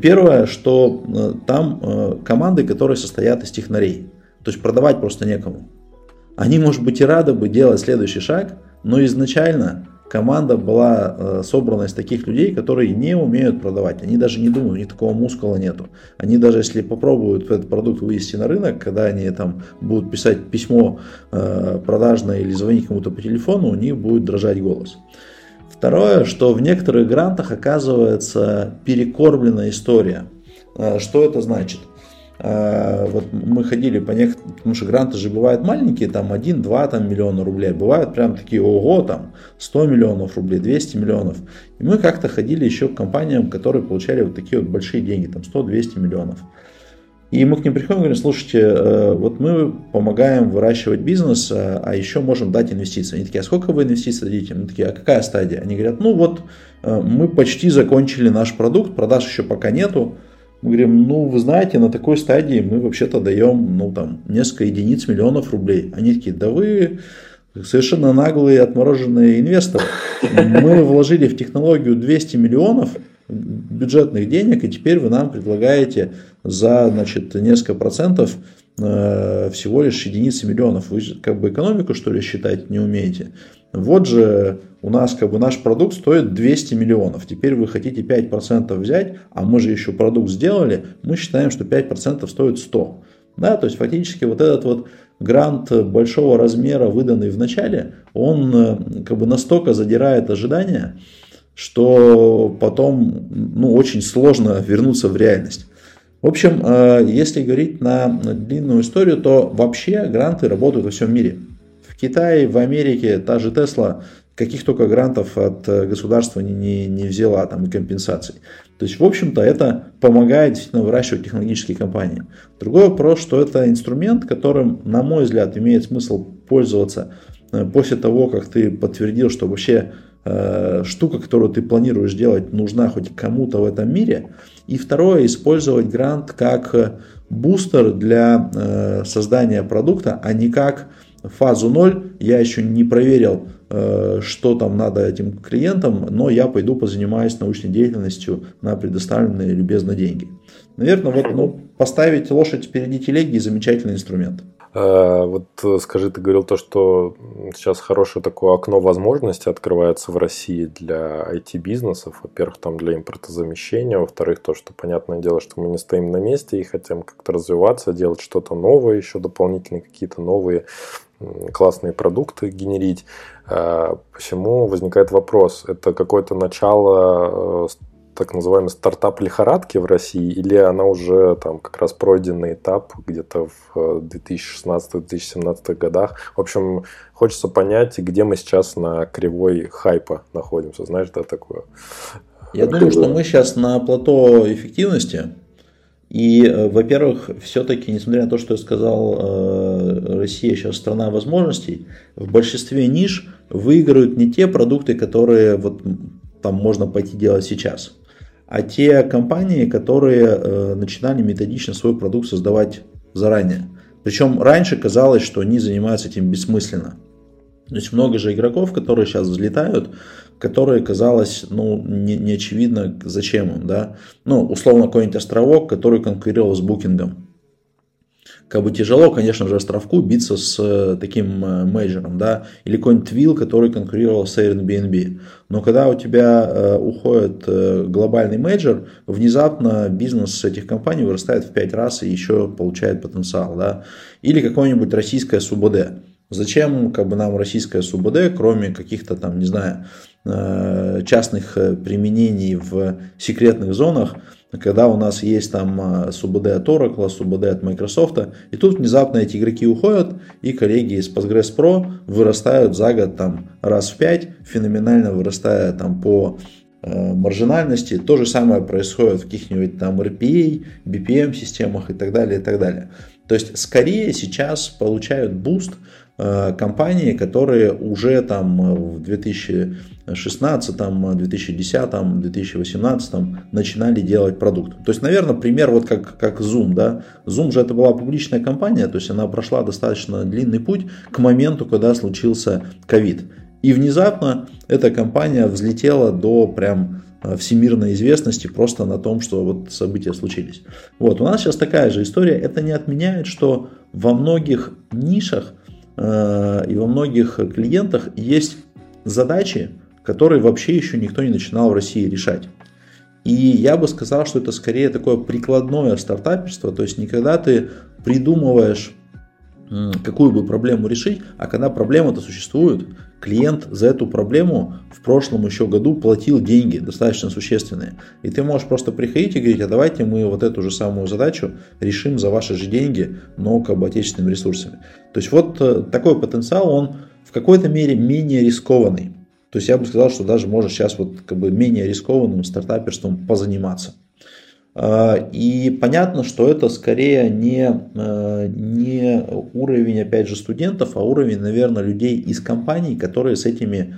Первое, что там команды, которые состоят из технарей. То есть продавать просто некому. Они, может быть, и рады бы делать следующий шаг, но изначально... Команда была собрана из таких людей, которые не умеют продавать. Они даже не думают, у них такого мускула нету. Они даже если попробуют этот продукт вывести на рынок, когда они там будут писать письмо продажное или звонить кому-то по телефону, у них будет дрожать голос. Второе, что в некоторых грантах оказывается перекормленная история. Что это значит? Вот мы ходили по некоторым, потому что гранты же бывают маленькие, там 1-2 миллиона рублей, бывают прям такие, ого, там 100 миллионов рублей, 200 миллионов. И мы как-то ходили еще к компаниям, которые получали вот такие вот большие деньги, там 100-200 миллионов. И мы к ним приходим и говорим, слушайте, вот мы помогаем выращивать бизнес, а еще можем дать инвестиции. Они такие, а сколько вы инвестиций дадите? Мы такие, а какая стадия? Они говорят, мы почти закончили наш продукт, продаж еще пока нету. Мы говорим, вы знаете, на такой стадии мы вообще-то даем, несколько единиц миллионов рублей. Они такие, да вы совершенно наглые отмороженные инвесторы. Мы вложили в технологию 200 миллионов бюджетных денег, и теперь вы нам предлагаете за, значит, несколько процентов всего лишь единицы миллионов. Вы как бы экономику, что ли, считать не умеете? Вот же у нас как бы наш продукт стоит 200 миллионов. Теперь вы хотите 5% взять, а мы же еще продукт сделали. Мы считаем, что 5% стоит 100. Да, то есть фактически вот этот вот грант большого размера, выданный в начале, он как бы настолько задирает ожидания, что потом очень сложно вернуться в реальность. В общем, если говорить на длинную историю, то вообще гранты работают во всем мире. В Китае, в Америке, та же Тесла, каких только грантов от государства не взяла, там, и компенсаций. То есть, в общем-то, это помогает действительно выращивать технологические компании. Другой вопрос, что это инструмент, которым, на мой взгляд, имеет смысл пользоваться после того, как ты подтвердил, что вообще штука, которую ты планируешь делать, нужна хоть кому-то в этом мире. И второе, использовать грант как бустер для создания продукта, а не как фазу 0. Я еще не проверил, что там надо этим клиентам, но я пойду позанимаюсь научной деятельностью на предоставленные любезно деньги. Наверное, поставить лошадь впереди телеги — замечательный инструмент. Вот скажи, ты говорил то, что сейчас хорошее такое окно возможностей открывается в России для IT-бизнесов. Во-первых, там для импортозамещения. Во-вторых, то, что понятное дело, что мы не стоим на месте и хотим как-то развиваться, делать что-то новое, еще дополнительные какие-то новые классные продукты генерить. Почему возникает вопрос? Это какое-то начало так называемой стартап-лихорадки в России, или она уже там как раз пройденный этап где-то в 2016-2017 годах? В общем, хочется понять, где мы сейчас на кривой хайпа находимся, знаешь, да, такое? Я думаю, что мы сейчас на плато эффективности, и, во-первых, все-таки, несмотря на то, что я сказал, Россия сейчас страна возможностей, в большинстве ниш выиграют не те продукты, которые вот там можно пойти делать сейчас, а те компании, которые начинали методично свой продукт создавать заранее. Причем раньше казалось, что они занимаются этим бессмысленно. То есть много же игроков, которые сейчас взлетают, которые, казалось, не очевидно, зачем им, да? Условно, какой-нибудь островок, который конкурировал с букингом. Как бы тяжело, конечно же, островку биться с таким мейджером, да, или какой-нибудь Твил, который конкурировал с Airbnb. Но когда у тебя уходит глобальный мейджер, внезапно бизнес этих компаний вырастает в 5 раз и еще получает потенциал, да. Или какое-нибудь российское СУБД. Зачем как бы нам российское СУБД, кроме каких-то там, не знаю, частных применений в секретных зонах, когда у нас есть там СУБД от Oracle, СУБД от Microsoft, и тут внезапно эти игроки уходят, и коллеги из Postgres Pro вырастают за год там раз в 5, феноменально вырастая там по маржинальности. То же самое происходит в каких-нибудь там RPA, BPM системах и так далее, и так далее. То есть скорее сейчас получают буст компании, которые уже там в 2016, 2010, 2018 начинали делать продукт. То есть, наверное, пример вот как Zoom. Да? Zoom же это была публичная компания, то есть она прошла достаточно длинный путь к моменту, когда случился COVID. И внезапно эта компания взлетела до прям всемирной известности просто на том, что вот события случились. Вот, у нас сейчас такая же история. Это не отменяет, что во многих нишах и во многих клиентах есть задачи, которые вообще еще никто не начинал в России решать. И я бы сказал, что это скорее такое прикладное стартаперство, то есть не когда ты придумываешь, какую бы проблему решить, а когда проблема-то существует, клиент за эту проблему в прошлом еще году платил деньги достаточно существенные. И ты можешь просто приходить и говорить: а давайте мы вот эту же самую задачу решим за ваши же деньги, но как бы отечественными ресурсами. То есть вот такой потенциал, он в какой-то мере менее рискованный. То есть я бы сказал, что даже можно сейчас вот как бы менее рискованным стартаперством позаниматься. И понятно, что это скорее не уровень, опять же, студентов, а уровень, наверное, людей из компаний, которые с этими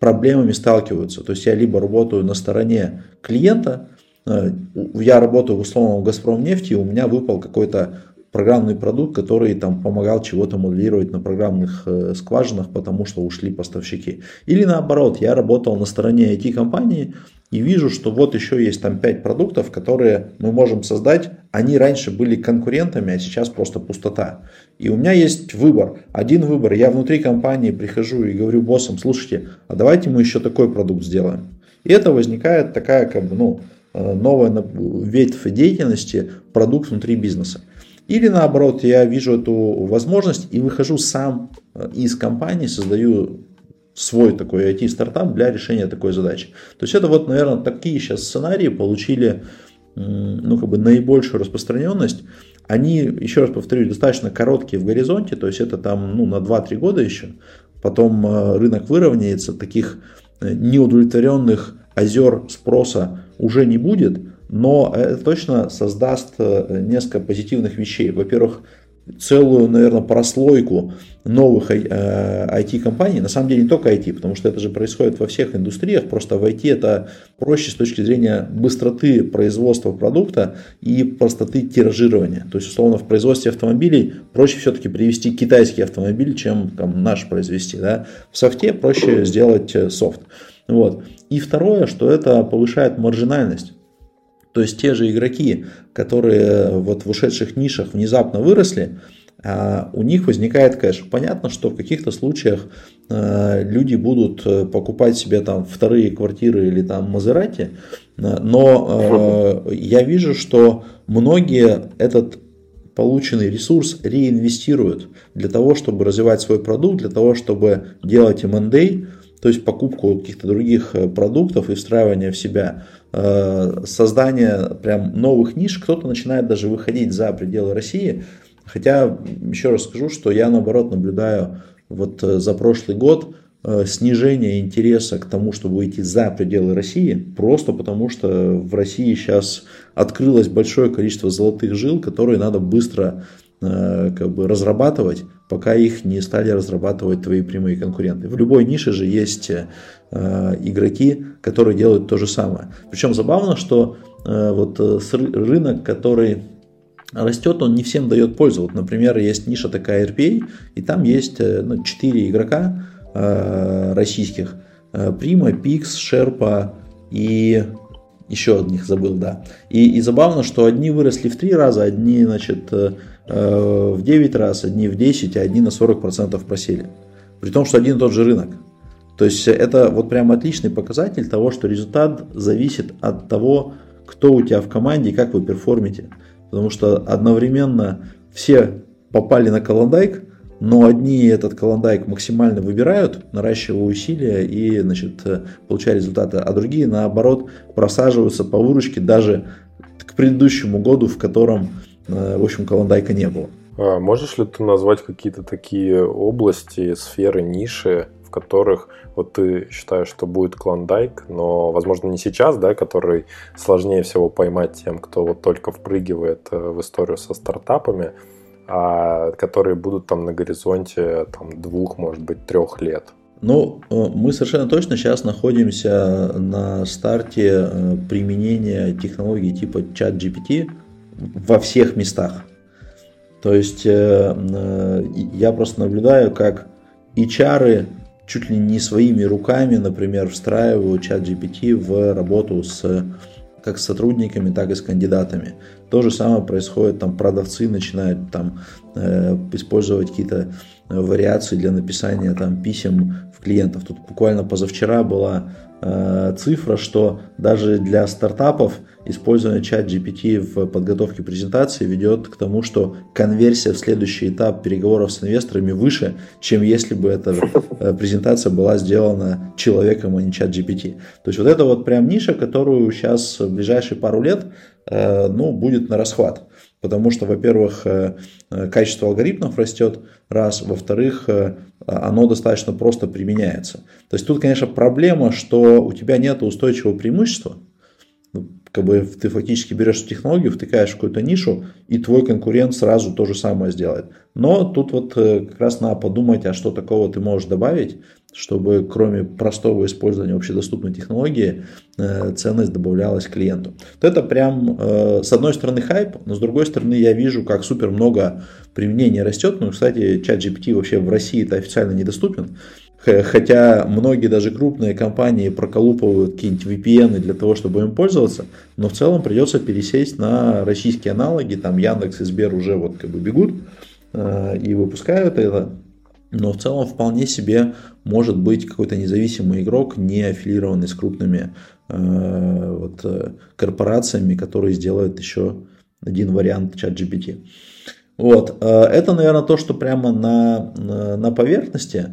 проблемами сталкиваются. То есть я либо работаю на стороне клиента, я работаю условно в Газпромнефти, и у меня выпал какой-то программный продукт, который там помогал чего-то моделировать на программных скважинах, потому что ушли поставщики. Или наоборот, я работал на стороне IT-компании и вижу, что вот еще есть там 5 продуктов, которые мы можем создать. Они раньше были конкурентами, а сейчас просто пустота. И у меня есть выбор. Один выбор. Я внутри компании прихожу и говорю боссам: слушайте, а давайте мы еще такой продукт сделаем. И это возникает такая как бы, новая ветвь деятельности, продукт внутри бизнеса. Или наоборот, я вижу эту возможность и выхожу сам из компании, создаю свой такой IT-стартап для решения такой задачи. То есть это вот, наверное, такие сейчас сценарии получили наибольшую распространенность. Они, еще раз повторюсь, достаточно короткие в горизонте, то есть это там на 2-3 года еще. Потом рынок выровняется, таких неудовлетворенных озер спроса уже не будет, но это точно создаст несколько позитивных вещей. Во-первых, целую, наверное, прослойку новых IT-компаний, на самом деле не только IT, потому что это же происходит во всех индустриях, просто в IT это проще с точки зрения быстроты производства продукта и простоты тиражирования. То есть, условно, в производстве автомобилей проще все-таки привести китайский автомобиль, чем наш произвести. Да? В софте проще сделать софт. Вот. И второе, что это повышает маржинальность. То есть те же игроки, которые вот в ушедших нишах внезапно выросли, у них возникает кэш. Понятно, что в каких-то случаях люди будут покупать себе там вторые квартиры или там Мазерати, но я вижу, что многие этот полученный ресурс реинвестируют для того, чтобы развивать свой продукт, для того, чтобы делать M&A, то есть покупку каких-то других продуктов и встраивание в себя, создание прям новых ниш. Кто-то начинает даже выходить за пределы России. Хотя, еще раз скажу, что я наоборот наблюдаю вот за прошлый год снижение интереса к тому, чтобы уйти за пределы России, просто потому что в России сейчас открылось большое количество золотых жил, которые надо быстро разрабатывать, пока их не стали разрабатывать твои прямые конкуренты. В любой нише же есть игроки, которые делают то же самое. Причем забавно, что рынок, который растет, он не всем дает пользу. Вот, например, есть ниша такая RPA, и там есть 4 игрока российских. Прима, Пикс, Шерпа и... еще одних забыл, да. И забавно, что одни выросли в 3 раза, одни, в 9 раз, одни в 10, а одни на 40% просели. При том, что один и тот же рынок. То есть это вот прям отличный показатель того, что результат зависит от того, кто у тебя в команде и как вы перформите. Потому что одновременно все попали на колондайк, но одни этот колондайк максимально выбирают, наращивая усилия и получая результаты, а другие, наоборот, просаживаются по выручке даже к предыдущему году, в котором, в общем, колондайка не было. А можешь ли ты назвать какие-то такие области, сферы, ниши, в которых вот ты считаешь, что будет клондайк, но, возможно, не сейчас, да, который сложнее всего поймать тем, кто вот только впрыгивает в историю со стартапами, которые будут там на горизонте 2, может быть, 3 лет? Мы совершенно точно сейчас находимся на старте применения технологий типа ChatGPT во всех местах. То есть я просто наблюдаю, как HR-ы чуть ли не своими руками, например, встраивают ChatGPT в работу как с сотрудниками, так и с кандидатами. То же самое происходит, продавцы начинают использовать какие-то вариации для написания писем в клиентов. Тут буквально позавчера была цифра, что даже для стартапов использование ChatGPT в подготовке презентации ведет к тому, что конверсия в следующий этап переговоров с инвесторами выше, чем если бы эта презентация была сделана человеком, а не ChatGPT. То есть это прям ниша, которую сейчас в ближайшие пару лет будет на расхват. Потому что, во-первых, качество алгоритмов растет, раз, во-вторых, оно достаточно просто применяется. То есть тут, конечно, проблема, что у тебя нет устойчивого преимущества. Ты фактически берешь технологию, втыкаешь в какую-то нишу, и твой конкурент сразу то же самое сделает. Но тут как раз надо подумать, а что такого ты можешь добавить, чтобы кроме простого использования общедоступной технологии ценность добавлялась клиенту. Вот это прям, с одной стороны, хайп, но с другой стороны, я вижу, как супер много применений растет. Ну, кстати, ChatGPT вообще в России-то официально недоступен. Хотя многие даже крупные компании проколупывают какие-нибудь VPN для того, чтобы им пользоваться, но в целом придется пересесть на российские аналоги, там Яндекс и Сбер уже вот как бы бегут и выпускают это, но в целом вполне себе может быть какой-то независимый игрок, не аффилированный с крупными корпорациями, которые сделают еще один вариант ChatGPT. Вот, это, наверное, то, что прямо на поверхности.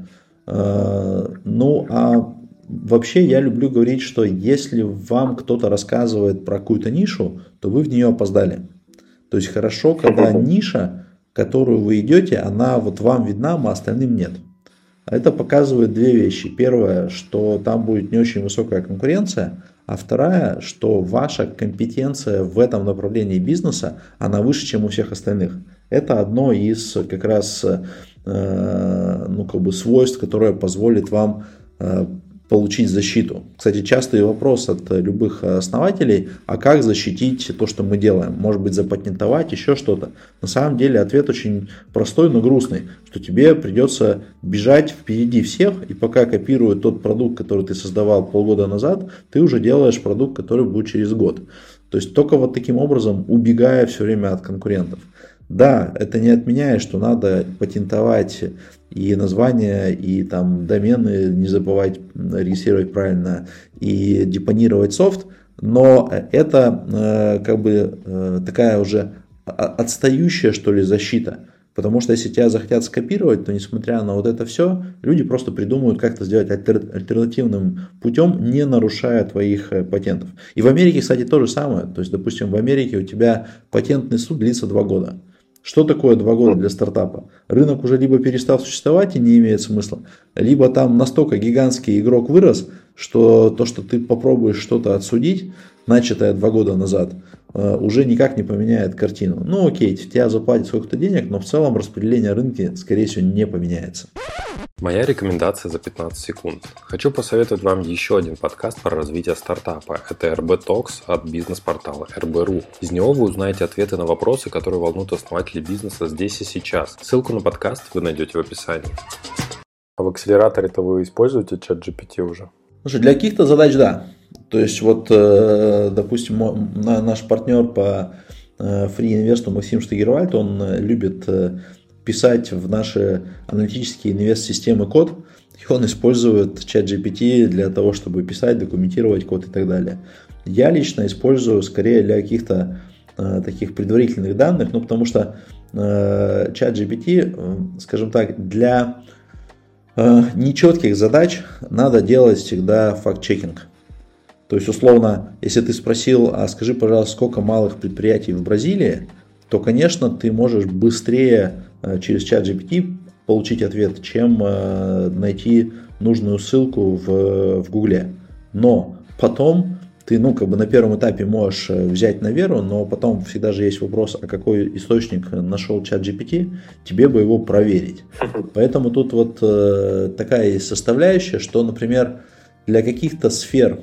Ну, а вообще я люблю говорить, что если вам кто-то рассказывает про какую-то нишу, то вы в нее опоздали. То есть хорошо, когда ниша, которую вы идете, она вот вам видна, а остальным нет. Это показывает две вещи. Первое, что там будет не очень высокая конкуренция, а вторая, что ваша компетенция в этом направлении бизнеса, она выше, чем у всех остальных. Это одно из как раз свойств, которое позволит вам получить защиту. Кстати, частый вопрос от любых основателей: а как защитить то, что мы делаем? Может быть, запатентовать, еще что-то? На самом деле ответ очень простой, но грустный, что тебе придется бежать впереди всех, и пока копируют тот продукт, который ты создавал полгода назад, ты уже делаешь продукт, который будет через год. То есть только вот таким образом, убегая все время от конкурентов. Да, это не отменяет, что надо патентовать и названия, и там домены, не забывать регистрировать правильно, и депонировать софт, но это такая уже отстающая, что ли, защита. Потому что если тебя захотят скопировать, то несмотря на вот это все, люди просто придумают, как это сделать альтернативным путем, не нарушая твоих патентов. И в Америке, кстати, то же самое. То есть, допустим, в Америке у тебя патентный суд длится 2 года. Что такое 2 года для стартапа? Рынок уже либо перестал существовать и не имеет смысла, либо там настолько гигантский игрок вырос, что то, что ты попробуешь что-то отсудить, начатое 2 года назад, уже никак не поменяет картину. Ну окей, тебя заплатят сколько-то денег, но в целом распределение рынка, скорее всего, не поменяется. Моя рекомендация за 15 секунд. Хочу посоветовать вам еще один подкаст про развитие стартапа. Это RB Talks от бизнес-портала Mail.ru. Из него вы узнаете ответы на вопросы, которые волнуют основателей бизнеса здесь и сейчас. Ссылку на подкаст вы найдете в описании. А в акселераторе-то вы используете ChatGPT уже? Слушай, для каких-то задач да. То есть вот, допустим, наш партнер по Free инвесту Максим Штагервальд, он любит писать в наши аналитические инвест-системы код, и он использует ChatGPT для того, чтобы писать, документировать код и так далее. Я лично использую скорее для каких-то таких предварительных данных, ну потому что ChatGPT, скажем так, для нечетких задач надо делать всегда факт-чекинг. То есть, условно, если ты спросил, а скажи, пожалуйста, сколько малых предприятий в Бразилии, то, конечно, ты можешь быстрее через ChatGPT получить ответ, чем найти нужную ссылку в Гугле. Но потом ты, на первом этапе можешь взять на веру, но потом всегда же есть вопрос, а какой источник нашел ChatGPT, тебе бы его проверить. Поэтому тут вот такая есть составляющая, что, например, для каких-то сфер,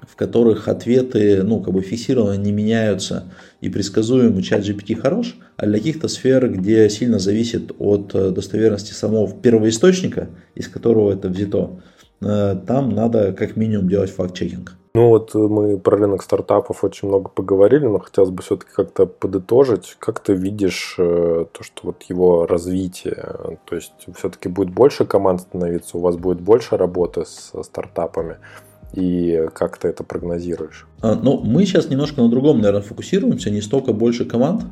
в которых ответы, фиксированно не меняются и предсказуемый, ChatGPT хорош, а для каких-то сфер, где сильно зависит от достоверности самого первоисточника, из которого это взято, там надо как минимум делать факт-чекинг. Мы про рынок стартапов очень много поговорили, но хотелось бы все-таки как-то подытожить. Как ты видишь то, что вот его развитие? То есть все-таки будет больше команд становиться, у вас будет больше работы с стартапами? И как ты это прогнозируешь? Мы сейчас немножко на другом, наверное, фокусируемся. Не столько больше команд,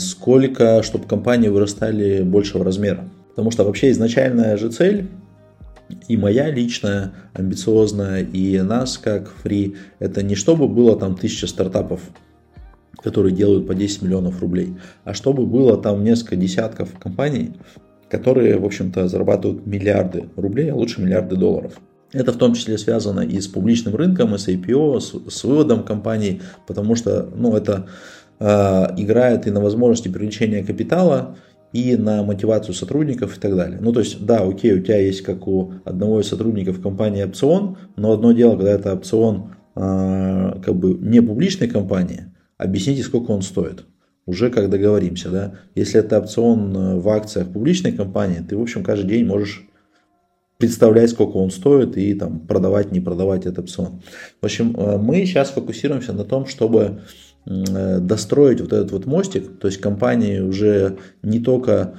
сколько, чтобы компании вырастали большего размера. Потому что вообще изначальная же цель, и моя личная, амбициозная, и нас как Free, это не чтобы было там 1000 стартапов, которые делают по 10 миллионов рублей, а чтобы было там несколько десятков компаний, которые, в общем-то, зарабатывают миллиарды рублей, а лучше миллиарды долларов. Это в том числе связано и с публичным рынком, и с IPO, с выводом компаний, потому что это играет и на возможности привлечения капитала, и на мотивацию сотрудников и так далее. Ну, то есть, да, окей, у тебя есть, как у одного из сотрудников компании, опцион, но одно дело, когда это опцион как бы не публичной компании, объясните, сколько он стоит, уже как договоримся, да. Если это опцион в акциях публичной компании, ты, в общем, каждый день можешь представлять, сколько он стоит, и там продавать, не продавать этот опцион. В общем, мы сейчас фокусируемся на том, чтобы достроить вот этот вот мостик, то есть компании уже не только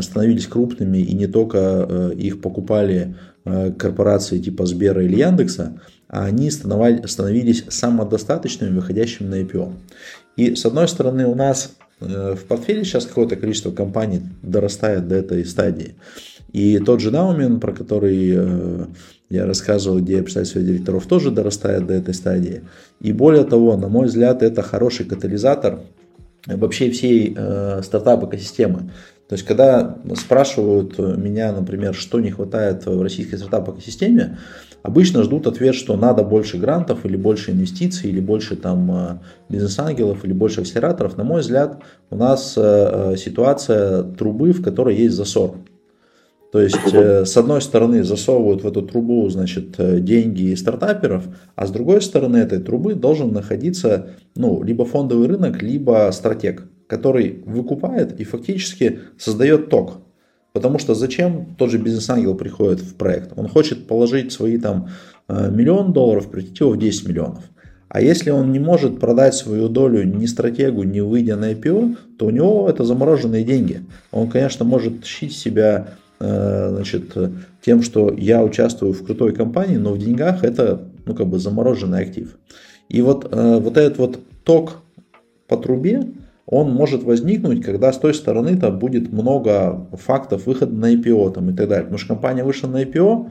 становились крупными и не только их покупали корпорации типа Сбера или Яндекса, а они становились самодостаточными, выходящими на IPO. И с одной стороны у нас в портфеле сейчас какое-то количество компаний дорастает до этой стадии. И тот же Naumen, про который я рассказывал, где представитель директоров, тоже дорастает до этой стадии. И более того, на мой взгляд, это хороший катализатор вообще всей стартап-экосистемы. То есть, когда спрашивают меня, например, что не хватает в российской стартап-экосистеме, обычно ждут ответ, что надо больше грантов, или больше инвестиций, или больше там бизнес-ангелов, или больше акселераторов. На мой взгляд, у нас ситуация трубы, в которой есть засор. То есть, с одной стороны, засовывают в эту трубу, значит, деньги стартаперов, а с другой стороны этой трубы должен находиться, ну, либо фондовый рынок, либо стратег, который выкупает и фактически создает ток. Потому что зачем тот же бизнес-ангел приходит в проект? Он хочет положить свои там $1 миллион, прийти его в 10 миллионов. А если он не может продать свою долю ни стратегу, не выйдя на IPO, то у него это замороженные деньги. Он, конечно, может тащить себя, значит, тем, что я участвую в крутой компании, но в деньгах это, ну, как бы замороженный актив. И вот этот вот ток по трубе, он может возникнуть, когда с той стороны там будет много фактов выхода на IPO там, и так далее. Потому что компания вышла на IPO,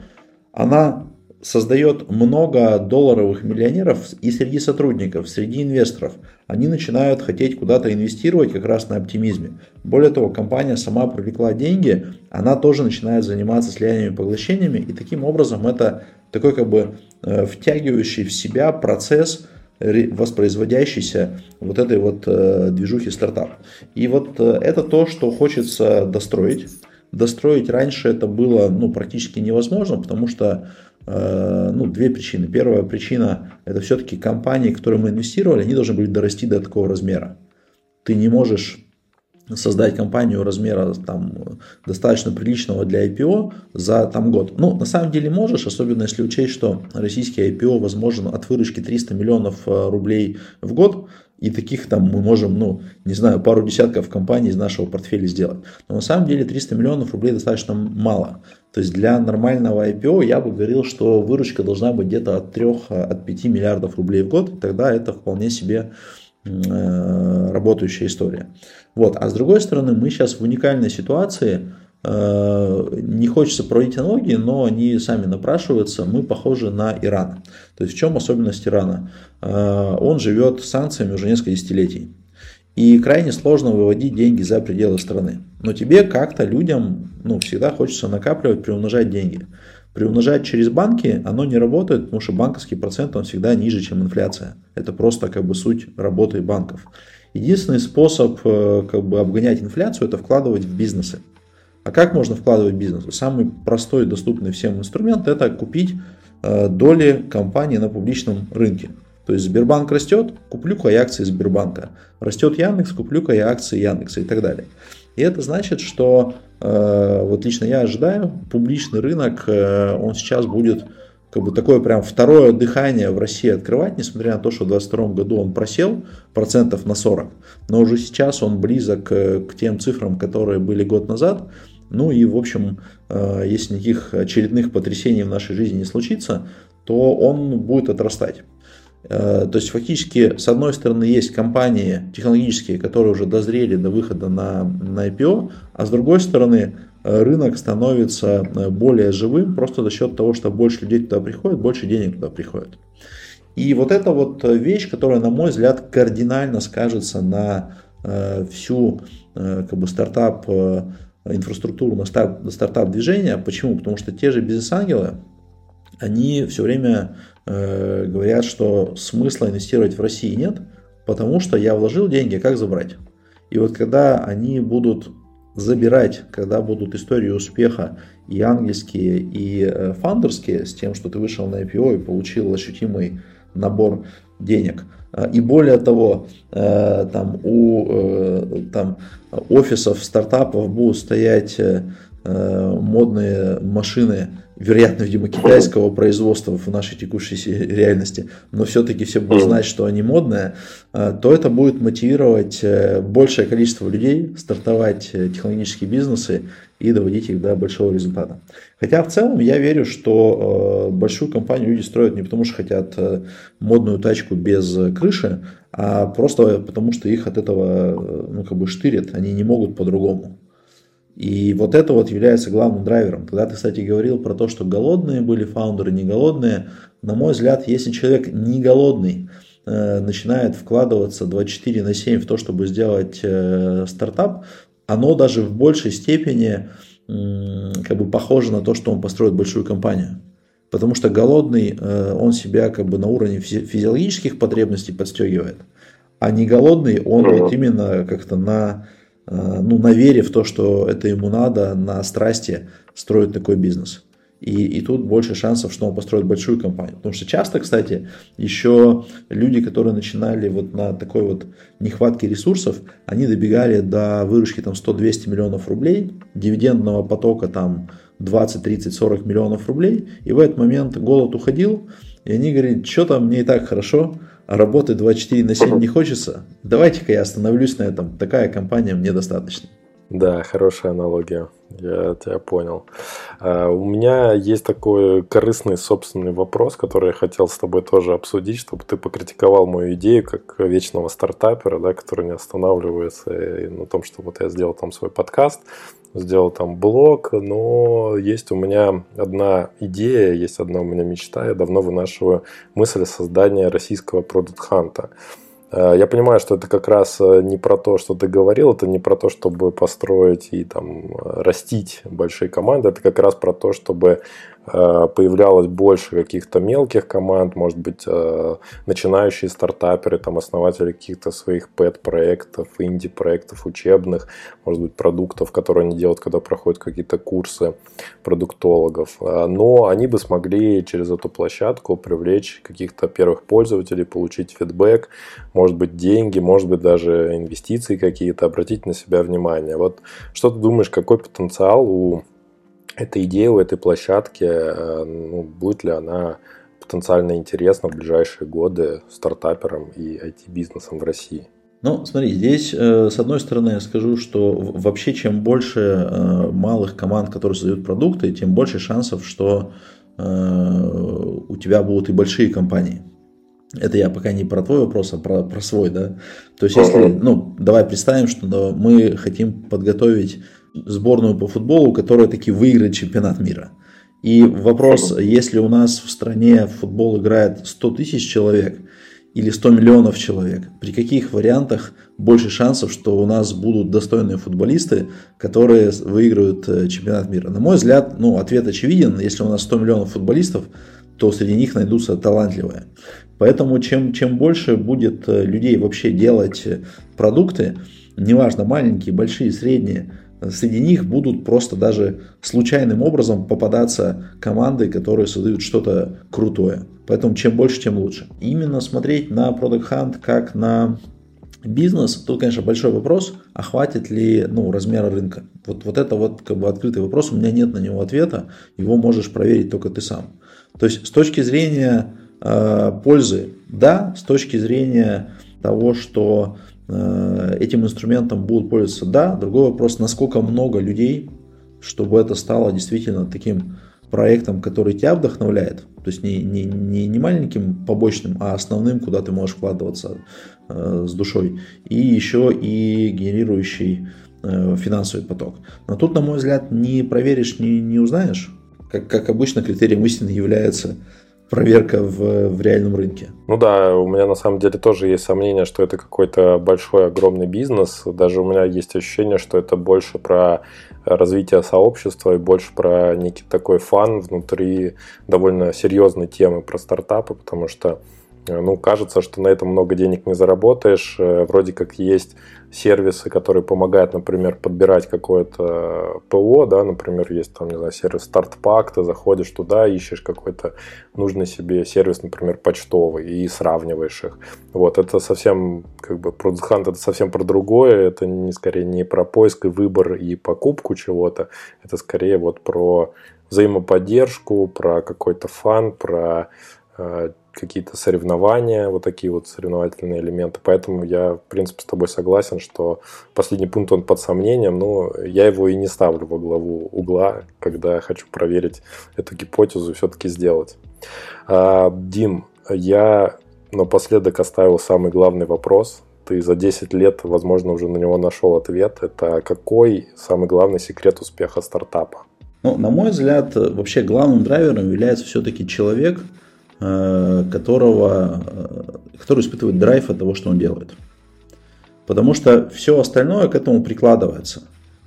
она создает много долларовых миллионеров и среди сотрудников, среди инвесторов. Они начинают хотеть куда-то инвестировать как раз на оптимизме. Более того, компания сама привлекла деньги, она тоже начинает заниматься слияниями и поглощениями. И таким образом это такой как бы втягивающий в себя процесс, воспроизводящийся вот этой вот движухи стартап. И вот это то, что хочется достроить. Достроить раньше это было, ну, практически невозможно, потому что ну, две причины. Первая причина – это все-таки компании, в которые мы инвестировали, они должны были дорасти до такого размера. Ты не можешь создать компанию размера там, достаточно приличного для IPO за там, год. Ну, на самом деле можешь, особенно если учесть, что российский IPO возможен от выручки 300 миллионов рублей в год. И таких там мы можем, ну, не знаю, пару десятков компаний из нашего портфеля сделать. Но на самом деле 300 миллионов рублей достаточно мало. То есть для нормального IPO я бы говорил, что выручка должна быть где-то от 3-5 миллиардов рублей в год. Тогда это вполне себе работающая история. Вот. А с другой стороны, мы сейчас в уникальной ситуации. Не хочется проводить аналогии, но они сами напрашиваются. Мы похожи на Иран. То есть в чем особенность Ирана? Он живет с санкциями уже несколько десятилетий. И крайне сложно выводить деньги за пределы страны. Но тебе как-то, людям, ну, всегда хочется накапливать, приумножать деньги. Приумножать через банки, оно не работает, потому что банковский процент, он всегда ниже, чем инфляция. Это просто как бы суть работы банков. Единственный способ как бы обгонять инфляцию, это вкладывать в бизнесы. А как можно вкладывать в бизнес? Самый простой и доступный всем инструмент – это купить доли компании на публичном рынке. То есть Сбербанк растет, куплю-ка я акции Сбербанка. Растет Яндекс, куплю-ка я акции Яндекса и так далее. И это значит, что вот лично я ожидаю, публичный рынок, он сейчас будет как бы такое прям второе дыхание в России открывать, несмотря на то, что в 2022 году он просел процентов на 40, но уже сейчас он близок к тем цифрам, которые были год назад. Ну и в общем, если никаких очередных потрясений в нашей жизни не случится, то он будет отрастать. То есть фактически с одной стороны есть компании технологические, которые уже дозрели до выхода на IPO, а с другой стороны рынок становится более живым просто за счет того, что больше людей туда приходит, больше денег туда приходит. И вот эта вот вещь, которая, на мой взгляд, кардинально скажется на всю как бы стартап инфраструктуру, на стартап движение. Почему? Потому что те же бизнес-ангелы, они все время говорят, что смысла инвестировать в России нет, потому что я вложил деньги, как забрать? И вот когда они будут забирать, когда будут истории успеха и ангельские, и фандерские, с тем, что ты вышел на IPO и получил ощутимый набор денег. И более того, там у офисов стартапов будут стоять модные машины, вероятно, видимо, китайского производства в нашей текущей реальности, но все-таки все будут знать, что они модные, то это будет мотивировать большее количество людей стартовать технологические бизнесы и доводить их до большого результата. Хотя в целом я верю, что большую компанию люди строят не потому, что хотят модную тачку без крыши, а просто потому, что их от этого штырит, они не могут по-другому. И вот это вот является главным драйвером. Когда ты, кстати, говорил про то, что голодные были фаундеры, не голодные, на мой взгляд, если человек не голодный начинает вкладываться 24/7 в то, чтобы сделать стартап, оно даже в большей степени похоже на то, что он построит большую компанию. Потому что голодный, он себя на уровне физиологических потребностей подстегивает, а не голодный, он вот именно на вере в то, что это ему надо, на страсти строить такой бизнес. И тут больше шансов, что он построит большую компанию. Потому что часто, кстати, еще люди, которые начинали на такой нехватке ресурсов, они добегали до выручки 100-200 миллионов рублей, дивидендного потока 20-30-40 миллионов рублей, и в этот момент голод уходил, и они говорят, что там мне и так хорошо, а работать 24/7 не хочется, давайте-ка я остановлюсь на этом, такая компания мне достаточно. Да, хорошая аналогия, я тебя понял. У меня есть такой корыстный собственный вопрос, который я хотел с тобой тоже обсудить, чтобы ты покритиковал мою идею как вечного стартапера, да, который не останавливается на том, что я сделал свой подкаст, сделал блог, но есть у меня одна идея, есть одна у меня мечта, я давно вынашиваю мысль создания российского Product Hunt. Я понимаю, что это как раз не про то, что ты говорил, это не про то, чтобы построить и растить большие команды, это как раз про то, чтобы появлялось больше каких-то мелких команд, может быть, начинающие стартаперы, основатели каких-то своих пэт-проектов, инди-проектов учебных, может быть, продуктов, которые они делают, когда проходят какие-то курсы продуктологов. Но они бы смогли через эту площадку привлечь каких-то первых пользователей, получить фидбэк, может быть, деньги, может быть, даже инвестиции какие-то, обратить на себя внимание. Что ты думаешь, какой потенциал у этой идеи, у этой площадки, будет ли она потенциально интересна в ближайшие годы стартаперам и IT-бизнесам в России? Смотри, здесь, с одной стороны, я скажу, что вообще чем больше малых команд, которые создают продукты, тем больше шансов, что у тебя будут и большие компании. Это я пока не про твой вопрос, а про свой, да. То есть, если, давай представим, что мы хотим подготовить сборную по футболу, которая таки выиграет чемпионат мира. И вопрос, если у нас в стране в футбол играет 100 тысяч человек или 100 миллионов человек, при каких вариантах больше шансов, что у нас будут достойные футболисты, которые выиграют чемпионат мира? На мой взгляд, ответ очевиден. Если у нас 100 миллионов футболистов, то среди них найдутся талантливые. Поэтому чем больше будет людей вообще делать продукты, неважно, маленькие, большие, средние, среди них будут просто даже случайным образом попадаться команды, которые создают что-то крутое. Поэтому чем больше, тем лучше. Именно смотреть на Product Hunt как на бизнес, тут, конечно, большой вопрос, а хватит ли размера рынка. Это открытый вопрос, у меня нет на него ответа, его можешь проверить только ты сам. То есть с точки зрения пользы, да, с точки зрения того, что этим инструментом будут пользоваться, да, другой вопрос, насколько много людей, чтобы это стало действительно таким проектом, который тебя вдохновляет, то есть не маленьким побочным, а основным, куда ты можешь вкладываться с душой, и еще и генерирующий финансовый поток. Но тут, на мой взгляд, не проверишь, не узнаешь. Как обычно, критерием истины является проверка в реальном рынке. У меня на самом деле тоже есть сомнение, что это какой-то большой, огромный бизнес. Даже у меня есть ощущение, что это больше про развитие сообщества и больше про некий такой фан внутри довольно серьезной темы про стартапы, потому что Ну, кажется, что на этом много денег не заработаешь. Вроде как есть сервисы, которые помогают, например, подбирать какое-то ПО, да, например, есть там, не знаю, сервис StartPack, ты заходишь туда, ищешь какой-то нужный себе сервис, например, почтовый, и сравниваешь их. Вот, это совсем, как бы, Product Hunt, это совсем про другое, это не, скорее не про поиск и выбор и покупку чего-то, это скорее вот про взаимоподдержку, про какой-то фан, про какие-то соревнования, вот такие вот соревновательные элементы. Поэтому я, в принципе, с тобой согласен, что последний пункт, он под сомнением, но я его и не ставлю во главу угла, когда хочу проверить эту гипотезу и все-таки сделать. Дим, я напоследок оставил самый главный вопрос. Ты за 10 лет, возможно, уже на него нашел ответ. Это какой самый главный секрет успеха стартапа? Ну, на мой взгляд, вообще главным драйвером является все-таки человек, который испытывает драйв от того, что он делает. Потому что все остальное к этому прикладывается.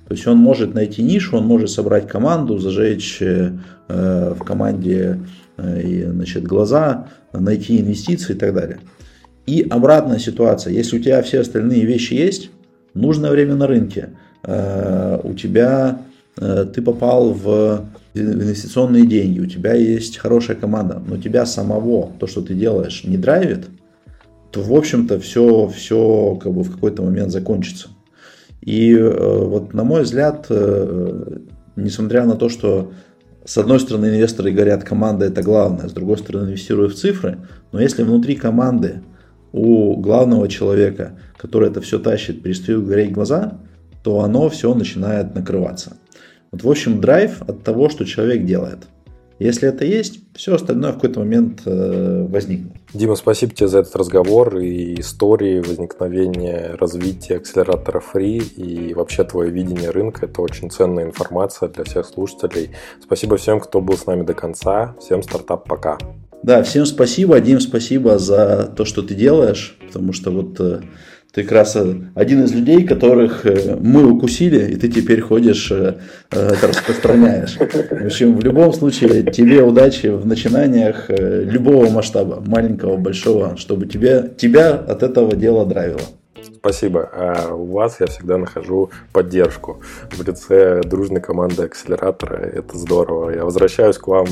То есть он может найти нишу, он может собрать команду, зажечь в команде глаза, найти инвестиции и так далее. И обратная ситуация. Если у тебя все остальные вещи есть, нужное время на рынке, ты попал в инвестиционные деньги, у тебя есть хорошая команда, но тебя самого, то, что ты делаешь, не драйвит, то, в общем-то, все как бы в какой-то момент закончится. И вот, на мой взгляд, несмотря на то, что с одной стороны инвесторы говорят, команда это главное, с другой стороны инвестируя в цифры, но если внутри команды у главного человека, который это все тащит, перестают гореть глаза, то оно все начинает накрываться. Вот, в общем, драйв от того, что человек делает. Если это есть, все остальное в какой-то момент возникнет. Дима, спасибо тебе за этот разговор и истории возникновения, развития акселератора Free и вообще твое видение рынка. Это очень ценная информация для всех слушателей. Спасибо всем, кто был с нами до конца. Всем стартап пока. Да, всем спасибо. Дим, спасибо за то, что ты делаешь, потому что вот... Ты как раз один из людей, которых мы укусили, и ты теперь ходишь, это распространяешь. В общем, в любом случае, тебе удачи в начинаниях любого масштаба, маленького, большого, чтобы тебя от этого дела драйвило. Спасибо. А у вас я всегда нахожу поддержку в лице дружной команды акселератора. Это здорово. Я возвращаюсь к вам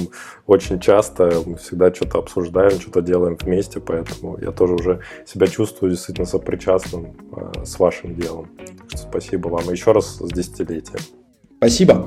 очень часто. Мы всегда что-то обсуждаем, что-то делаем вместе. Поэтому я тоже уже себя чувствую действительно сопричастным с вашим делом. Так что спасибо вам. И еще раз с десятилетием. Спасибо.